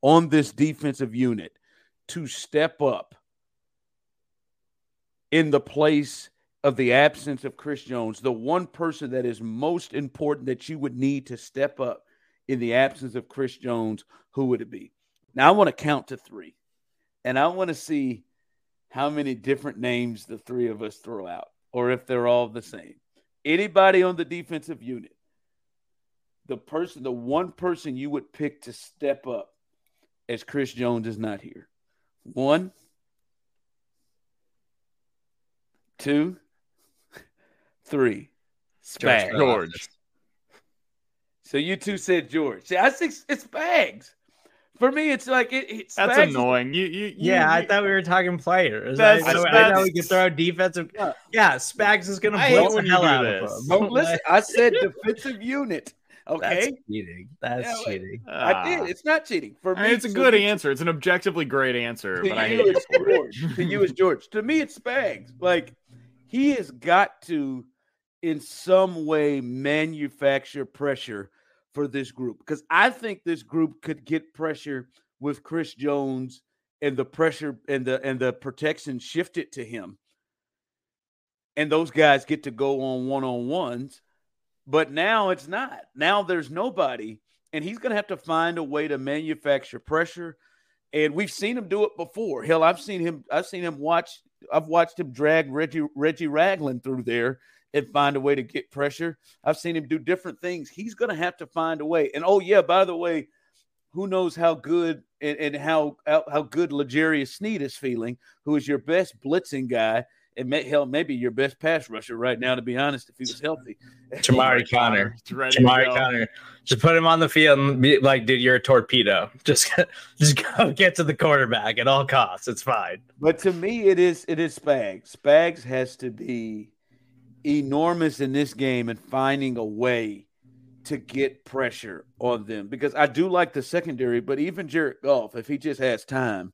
on this defensive unit to step up in the place of the absence of Chris Jones, the one person that is most important that you would need to step up in the absence of Chris Jones, who would it be? Now, I want to count to three, and I want to see how many different names the three of us throw out, or if they're all the same. Anybody on the defensive unit, the person, the one person you would pick to step up as Chris Jones is not here. One, two, three. Spags. George. George. So you two said George. See, I think it's Spags. For me, it's like it, it's that's Spags. Annoying. You, you, you, yeah, you, I thought we were talking players. That's, I, that's, I thought we could throw defensive. Yeah, yeah Spags is going to blow the hell out of them. Don't listen. I said defensive unit. Okay, that's cheating. That's yeah, cheating. Uh, I did. It's not cheating for me. I mean, it's a good it's answer. It's an objectively great answer. But I hate it for it. To you is George. To me, it's Spags. Like he has got to, in some way, manufacture pressure for this group because I think this group could get pressure with Chris Jones and the pressure and the and the protection shifted to him. And those guys get to go on one-on-ones. But now it's not. Now there's nobody, and he's going to have to find a way to manufacture pressure. And we've seen him do it before. Hell, I've seen him. I've seen him watch. I've watched him drag Reggie Reggie Ragland through there and find a way to get pressure. I've seen him do different things. He's going to have to find a way. And oh yeah, by the way, who knows how good and, and how, how how good L'Jarius Sneed is feeling? Who is your best blitzing guy? And may, hell, maybe your best pass rusher right now, to be honest, if he was healthy. Chamarri Conner. Chamarri Conner. Just put him on the field and be like, dude, you're a torpedo. Just, just go get to the quarterback at all costs. It's fine. But to me, it is it is Spags. Spags has to be enormous in this game and finding a way to get pressure on them. Because I do like the secondary, but even Jared Goff, if he just has time,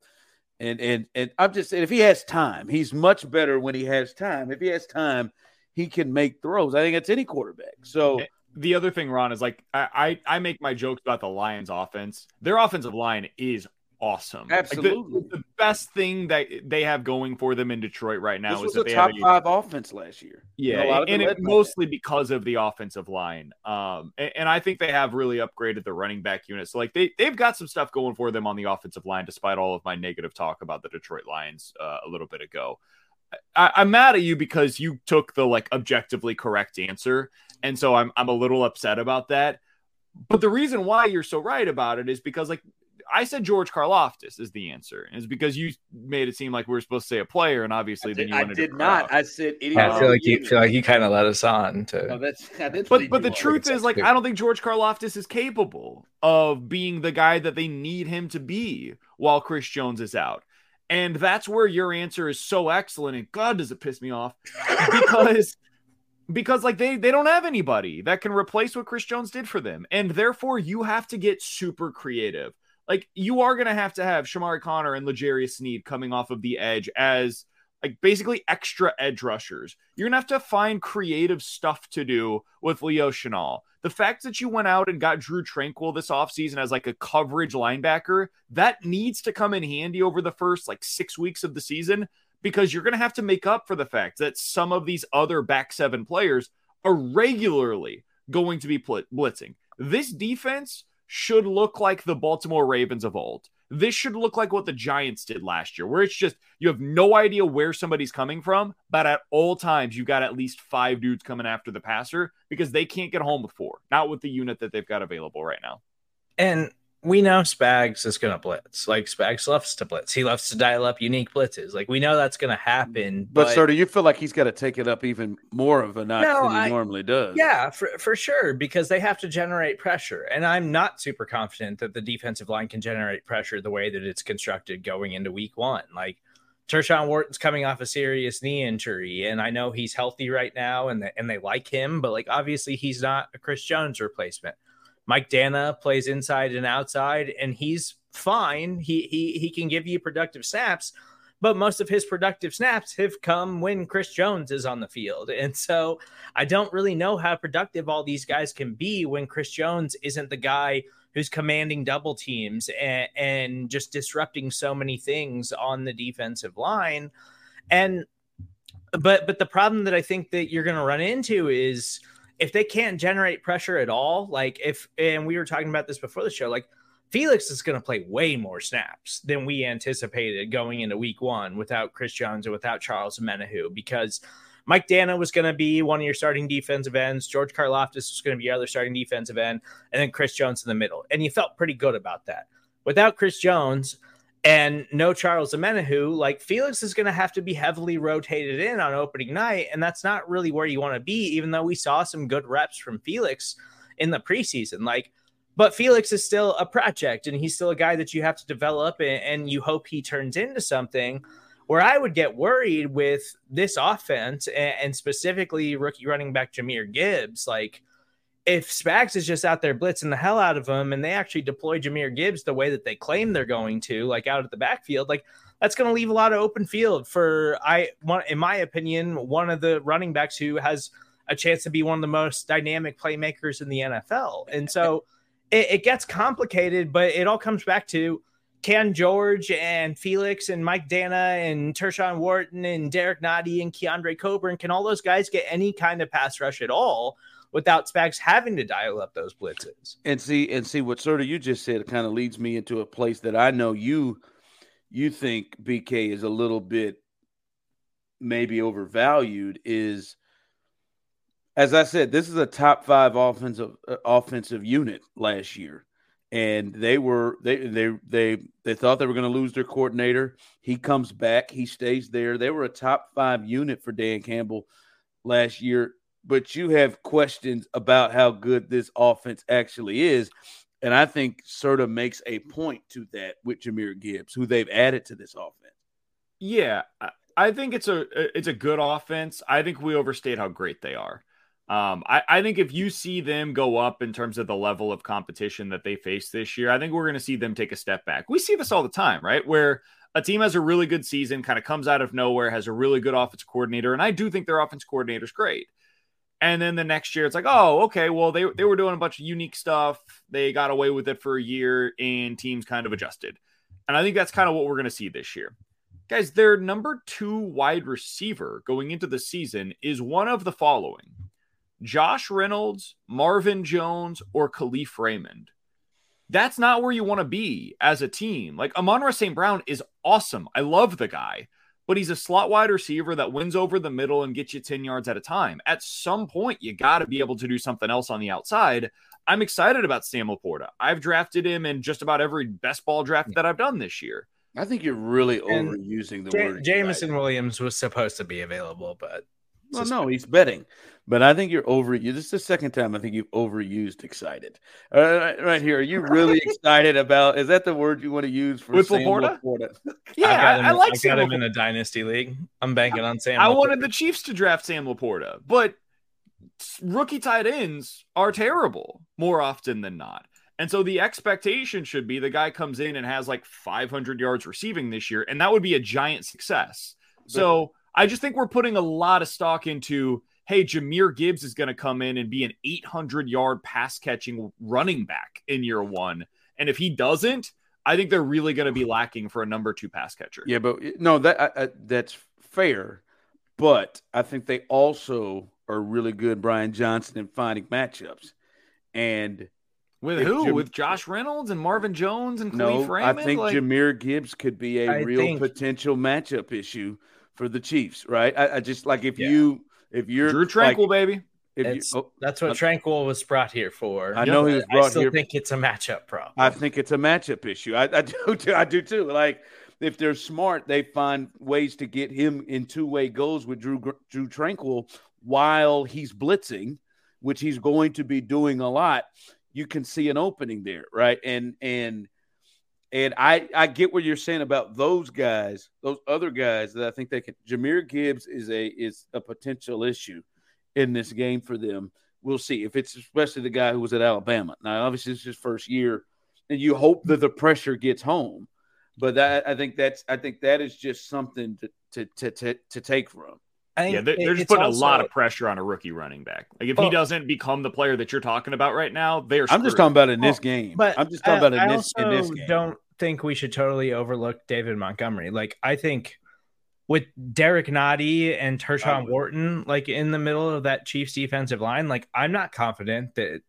And and and I'm just saying, if he has time, he's much better when he has time. If he has time, he can make throws. I think that's any quarterback. So the other thing, Ron, is like I I, I make my jokes about the Lions' offense. Their offensive line is awesome. Absolutely, like the, the best thing that they have going for them in Detroit right now this is that they top have a top five offense last year. Yeah, and, a lot of and it mostly that. Because of the offensive line. Um, and, and I think they have really upgraded the running back unit. So like they they've got some stuff going for them on the offensive line, despite all of my negative talk about the Detroit Lions uh, a little bit ago. I, I'm mad at you because you took the like objectively correct answer, and so I'm I'm a little upset about that. But the reason why you're so right about it is because like. I said George Karlaftis is the answer. And it's because you made it seem like we were supposed to say a player, and obviously did, then you wanted to I did to not. Karlaftis. I said anyone. I feel like you, feel like you kind of let us on. To... No, that's, that's but but the truth is, like, I don't think George Karlaftis is capable of being the guy that they need him to be while Chris Jones is out. And that's where your answer is so excellent, and God, does it piss me off. Because... Because, like, they, they don't have anybody that can replace what Chris Jones did for them. And therefore, you have to get super creative. Like, you are going to have to have Chamarri Conner and L'Jarius Sneed coming off of the edge as, like, basically extra edge rushers. You're going to have to find creative stuff to do with Leo Chenal. The fact that you went out and got Drew Tranquill this offseason as, like, a coverage linebacker, that needs to come in handy over the first, like, six weeks of the season because you're going to have to make up for the fact that some of these other back seven players are regularly going to be pl- blitzing. This defense... should look like the Baltimore Ravens of old. This should look like what the Giants did last year, where it's just you have no idea where somebody's coming from, but at all times you've got at least five dudes coming after the passer because they can't get home with four, not with the unit that they've got available right now. And we know Spags is going to blitz. Like, Spags loves to blitz. He loves to dial up unique blitzes. Like, we know that's going to happen. But, but sir, do you feel like he's got to take it up even more of a notch no, than he I, normally does? Yeah, for, for sure, because they have to generate pressure. And I'm not super confident that the defensive line can generate pressure the way that it's constructed going into week one. Like, Tershawn Wharton's coming off a serious knee injury, and I know he's healthy right now, and, the, and they like him, but, like, obviously he's not a Chris Jones replacement. Mike Dana plays inside and outside, and he's fine. He he he can give you productive snaps, but most of his productive snaps have come when Chris Jones is on the field. And so I don't really know how productive all these guys can be when Chris Jones isn't the guy who's commanding double teams and, and just disrupting so many things on the defensive line. And but but the problem that I think that you're going to run into is – if they can't generate pressure at all, like if, and we were talking about this before the show, like Felix is going to play way more snaps than we anticipated going into week one without Chris Jones and without Charles Omenihu, because Mike Dana was going to be one of your starting defensive ends. George Karlaftis was going to be your other starting defensive end, and then Chris Jones in the middle. And you felt pretty good about that. Without Chris Jones and no Charles Omenihu, like Felix is going to have to be heavily rotated in on opening night, and that's not really where you want to be, even though we saw some good reps from Felix in the preseason. Like, But Felix is still a project, and he's still a guy that you have to develop, and, and you hope he turns into something. Where I would get worried with this offense, and, and specifically rookie running back Jahmyr Gibbs, like if Spags is just out there blitzing the hell out of them, and they actually deploy Jahmyr Gibbs the way that they claim they're going to, like out at the backfield, like that's going to leave a lot of open field for, I, in my opinion, one of the running backs who has a chance to be one of the most dynamic playmakers in the N F L. And so it, it gets complicated, but it all comes back to, can George and Felix and Mike Dana and Tershawn Wharton and Derrick Nnadi and Keandre Coburn, can all those guys get any kind of pass rush at all without Spags having to dial up those blitzes? And see, and see what sort of you just said kind of leads me into a place that I know you you think B K is a little bit maybe overvalued is, as I said, this is a top five offensive uh, offensive unit last year. And they were they they they they thought they were going to lose their coordinator. He comes back. He stays there. They were a top five unit for Dan Campbell last year. But you have questions about how good this offense actually is. And I think Serda makes a point to that with Jahmyr Gibbs, who they've added to this offense. Yeah, I think it's a it's a good offense. I think we overstate how great they are. Um, I, I think if you see them go up in terms of the level of competition that they face this year, I think we're going to see them take a step back. We see this all the time, right? Where a team has a really good season, kind of comes out of nowhere, has a really good offense coordinator. And I do think their offense coordinator is great. And then the next year it's like, oh, okay, well, they, they were doing a bunch of unique stuff. They got away with it for a year and teams kind of adjusted. And I think that's kind of what we're going to see this year. Guys, their number two wide receiver going into the season is one of the following: Josh Reynolds, Marvin Jones, or Khalif Raymond. That's not where you want to be as a team. Like, Amon-Ra Saint Brown is awesome. I love the guy, but he's a slot wide receiver that wins over the middle and gets you ten yards at a time. At some point, you got to be able to do something else on the outside. I'm excited about Sam LaPorta. I've drafted him in just about every best ball draft that I've done this year. I think you're really and overusing the J- word. Jameson Williams was supposed to be available, but... Well, no, he's betting, but I think you're over. You, this is the second time I think you've overused excited. All right, right here, are you really excited about? Is that the word you want to use for with Sam LaPorta? LaPorta? Yeah, I, him, I like. I Sam got him LaPorta. In a dynasty league. I'm banking on Sam. I LaPorta. wanted the Chiefs to draft Sam LaPorta, but rookie tight ends are terrible more often than not, and so the expectation should be the guy comes in and has like five hundred yards receiving this year, and that would be a giant success. But, so. I just think we're putting a lot of stock into, hey, Jahmyr Gibbs is going to come in and be an eight hundred yard pass catching running back in year one. And if he doesn't, I think they're really going to be lacking for a number two pass catcher. Yeah, but no, that I, I, that's fair. But I think they also are really good, Brian Johnson, in finding matchups. And with who? Jam- with Josh Reynolds and Marvin Jones and Khalif no, Raymond? I think like, Jahmyr Gibbs could be a I real think- potential matchup issue for the Chiefs, right? I, I just like if yeah. you if you're Drew Tranquill, like, baby. If you, oh, that's what I, Tranquill was brought here for. I know he was brought I still here. Think it's a matchup problem. I think it's a matchup issue. I, I do too. I do too. Like if they're smart, they find ways to get him in two way goals with Drew Drew Tranquill while he's blitzing, which he's going to be doing a lot. You can see an opening there, right? And and. And I, I get what you're saying about those guys, those other guys that I think they can. Jahmyr Gibbs is a is a potential issue in this game for them. We'll see if it's especially the guy who was at Alabama. Now, obviously, it's his first year, and you hope that the pressure gets home. But that, I think that's I think that is just something to to to, to take from. Yeah, they're, they're just putting also, a lot of pressure on a rookie running back. Like if well, he doesn't become the player that you're talking about right now, they're. Screwed. I'm just talking about in this game. But I'm just talking I, about in I this. Also in this game. Don't think we should totally overlook David Montgomery. Like I think with Derrick Nnadi and Tershawn oh, Wharton, like in the middle of that Chiefs defensive line, like I'm not confident that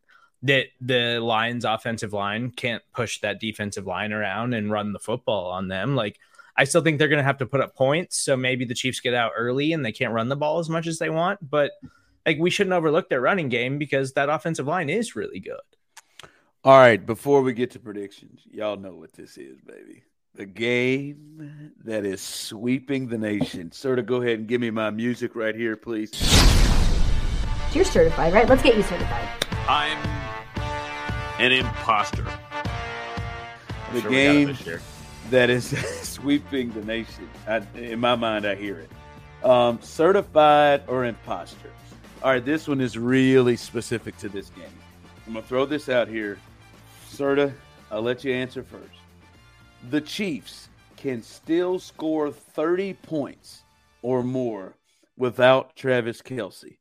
that the Lions offensive line can't push that defensive line around and run the football on them. Like. I still think they're going to have to put up points, so maybe the Chiefs get out early and they can't run the ball as much as they want. But like, we shouldn't overlook their running game because that offensive line is really good. All right, before we get to predictions, y'all know what this is, baby. The game that is sweeping the nation. Serda, go ahead and give me my music right here, please. You're certified, right? Let's get you certified. I'm an imposter. I'm the sure game that is sweeping the nation. I, in my mind, I hear it. Um, certified or imposter. All right, this one is really specific to this game. I'm going to throw this out here. Serda, I'll let you answer first. The Chiefs can still score thirty points or more without Travis Kelce.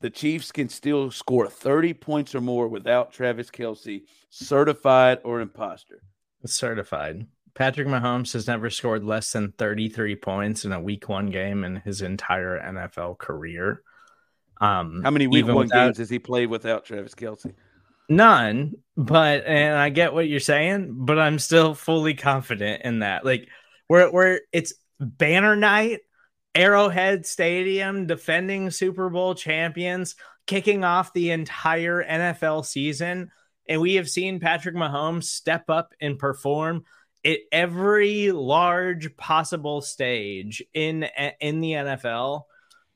The Chiefs can still score thirty points or more without Travis Kelce. Certified or imposter? Certified. Patrick Mahomes has never scored less than thirty-three points in a week one game in his entire N F L career. Um, How many week one without, games has he played without Travis Kelce? None, but, and I get what you're saying, but I'm still fully confident in that. Like, we're, we're, it's banner night, Arrowhead Stadium, defending Super Bowl champions, kicking off the entire N F L season. And we have seen Patrick Mahomes step up and perform at every large possible stage in, in the N F L.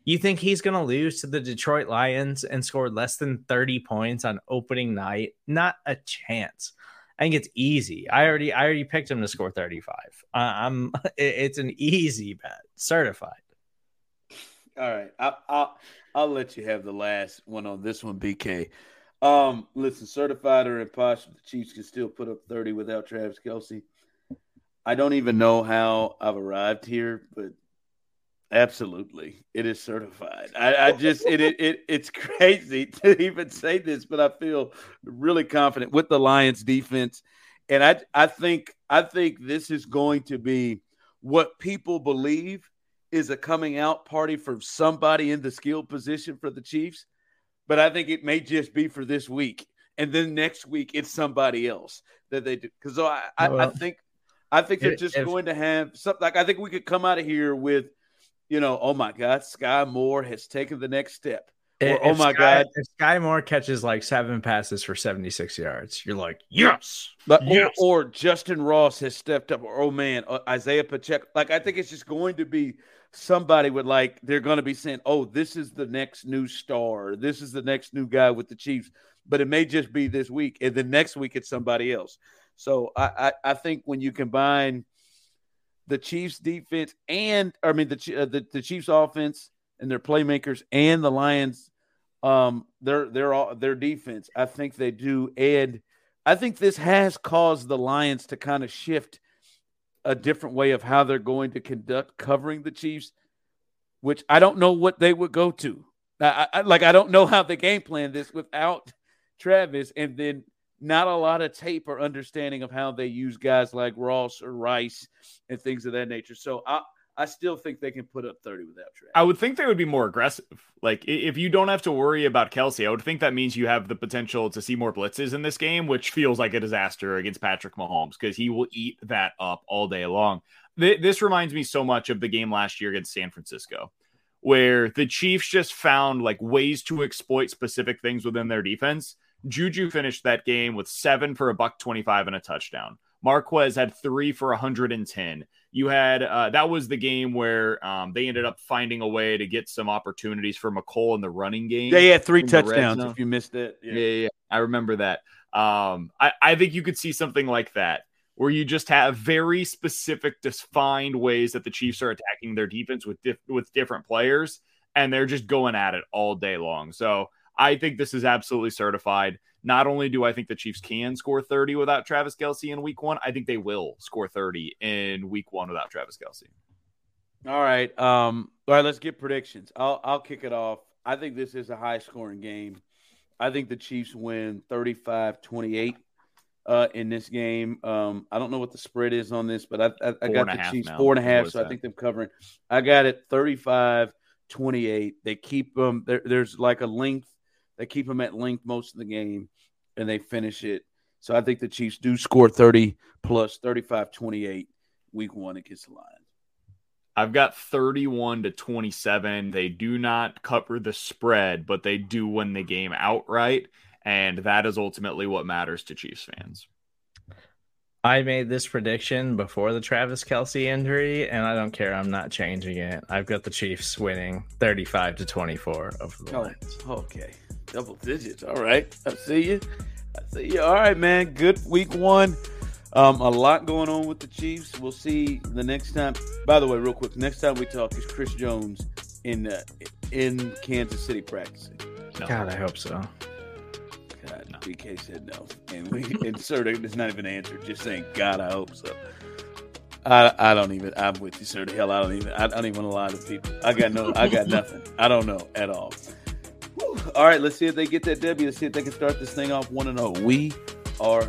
You think he's going to lose to the Detroit Lions and score less than thirty points on opening night? Not a chance. I think it's easy. I already, I already picked him to score thirty-five. Uh, I'm, it's an easy bet. Certified. All right, I, I'll, I'll let you have the last one on this one, B K. Um, listen, certified or imposter, the Chiefs can still put up thirty without Travis Kelce. I don't even know how I've arrived here, but. Absolutely. It is certified. I, I just, it, it it it's crazy to even say this, but I feel really confident with the Lions defense. And I, I think, I think this is going to be what people believe is a coming out party for somebody in the skilled position for the Chiefs. But I think it may just be for this week. And then next week, it's somebody else that they do. Cause so I, I, well, I think, I think they're just if, going to have something like, I think we could come out of here with, you know, oh my God, Sky Moore has taken the next step. Or, oh my Sky, God. If Sky Moore catches like seven passes for seventy-six yards, you're like, yes. But, yes. Or, or Justin Ross has stepped up. Or, oh man, uh, Isaiah Pacheco. Like, I think it's just going to be somebody with like, they're going to be saying, oh, this is the next new star. This is the next new guy with the Chiefs. But it may just be this week. And then next week, it's somebody else. So I, I, I think when you combine the Chiefs defense and I mean the, uh, the the Chiefs offense and their playmakers and the Lions, um, their their all their defense. I think they do add. I think this has caused the Lions to kind of shift a different way of how they're going to conduct covering the Chiefs, which I don't know what they would go to. I, I, like I don't know how they game plan this without Travis, and then. Not a lot of tape or understanding of how they use guys like Ross or Rice and things of that nature. So I, I still think they can put up thirty without Travis. I would think they would be more aggressive. Like if you don't have to worry about Kelce, I would think that means you have the potential to see more blitzes in this game, which feels like a disaster against Patrick Mahomes because he will eat that up all day long. This reminds me so much of the game last year against San Francisco, where the Chiefs just found like ways to exploit specific things within their defense. Juju finished that game with seven for a buck twenty-five and a touchdown. Marquez had three for one hundred ten. You had uh, that was the game where um, they ended up finding a way to get some opportunities for McColl in the running game. They had three touchdowns. If you missed it, yeah, yeah, yeah. I remember that. Um, I, I think you could see something like that, where you just have very specific, defined ways that the Chiefs are attacking their defense with diff- with different players, and they're just going at it all day long. So. I think this is absolutely certified. Not only do I think the Chiefs can score thirty without Travis Kelce in week one, I think they will score thirty in week one without Travis Kelce. All right. Um, all right, let's get predictions. I'll, I'll kick it off. I think this is a high-scoring game. I think the Chiefs win thirty-five twenty-eight uh, in this game. Um, I don't know what the spread is on this, but I, I, I got the Chiefs now. Four and a half, so that? I think they're covering. I got it thirty-five twenty-eight. They keep them. Um, there, there's like a length. They keep them at length most of the game, and they finish it. So I think the Chiefs do score thirty plus thirty-five twenty-eight week one against the Lions. I've got thirty-one to twenty-seven. They do not cover the spread, but they do win the game outright, and that is ultimately what matters to Chiefs fans. I made this prediction before the Travis Kelce injury, and I don't care. I'm not changing it. I've got the Chiefs winning thirty-five to twenty-four over the Lions. Oh, okay. Double digits. All right. I see you. I Yeah, all right, man. Good week one. Um, a lot going on with the Chiefs. We'll see the next time. By the way, real quick, next time we talk is Chris Jones in uh, in Kansas City practicing. No. God, I hope so. God, no. B K said no, and we and Serda is not even answered. Just saying, God, I hope so. I I don't even. I'm with you, Serda. Hell, I don't even. I don't even lie to people. I got no. I got nothing. I don't know at all. Whew. All right, let's see if they get that W. Let's see if they can start this thing off one and oh. We are.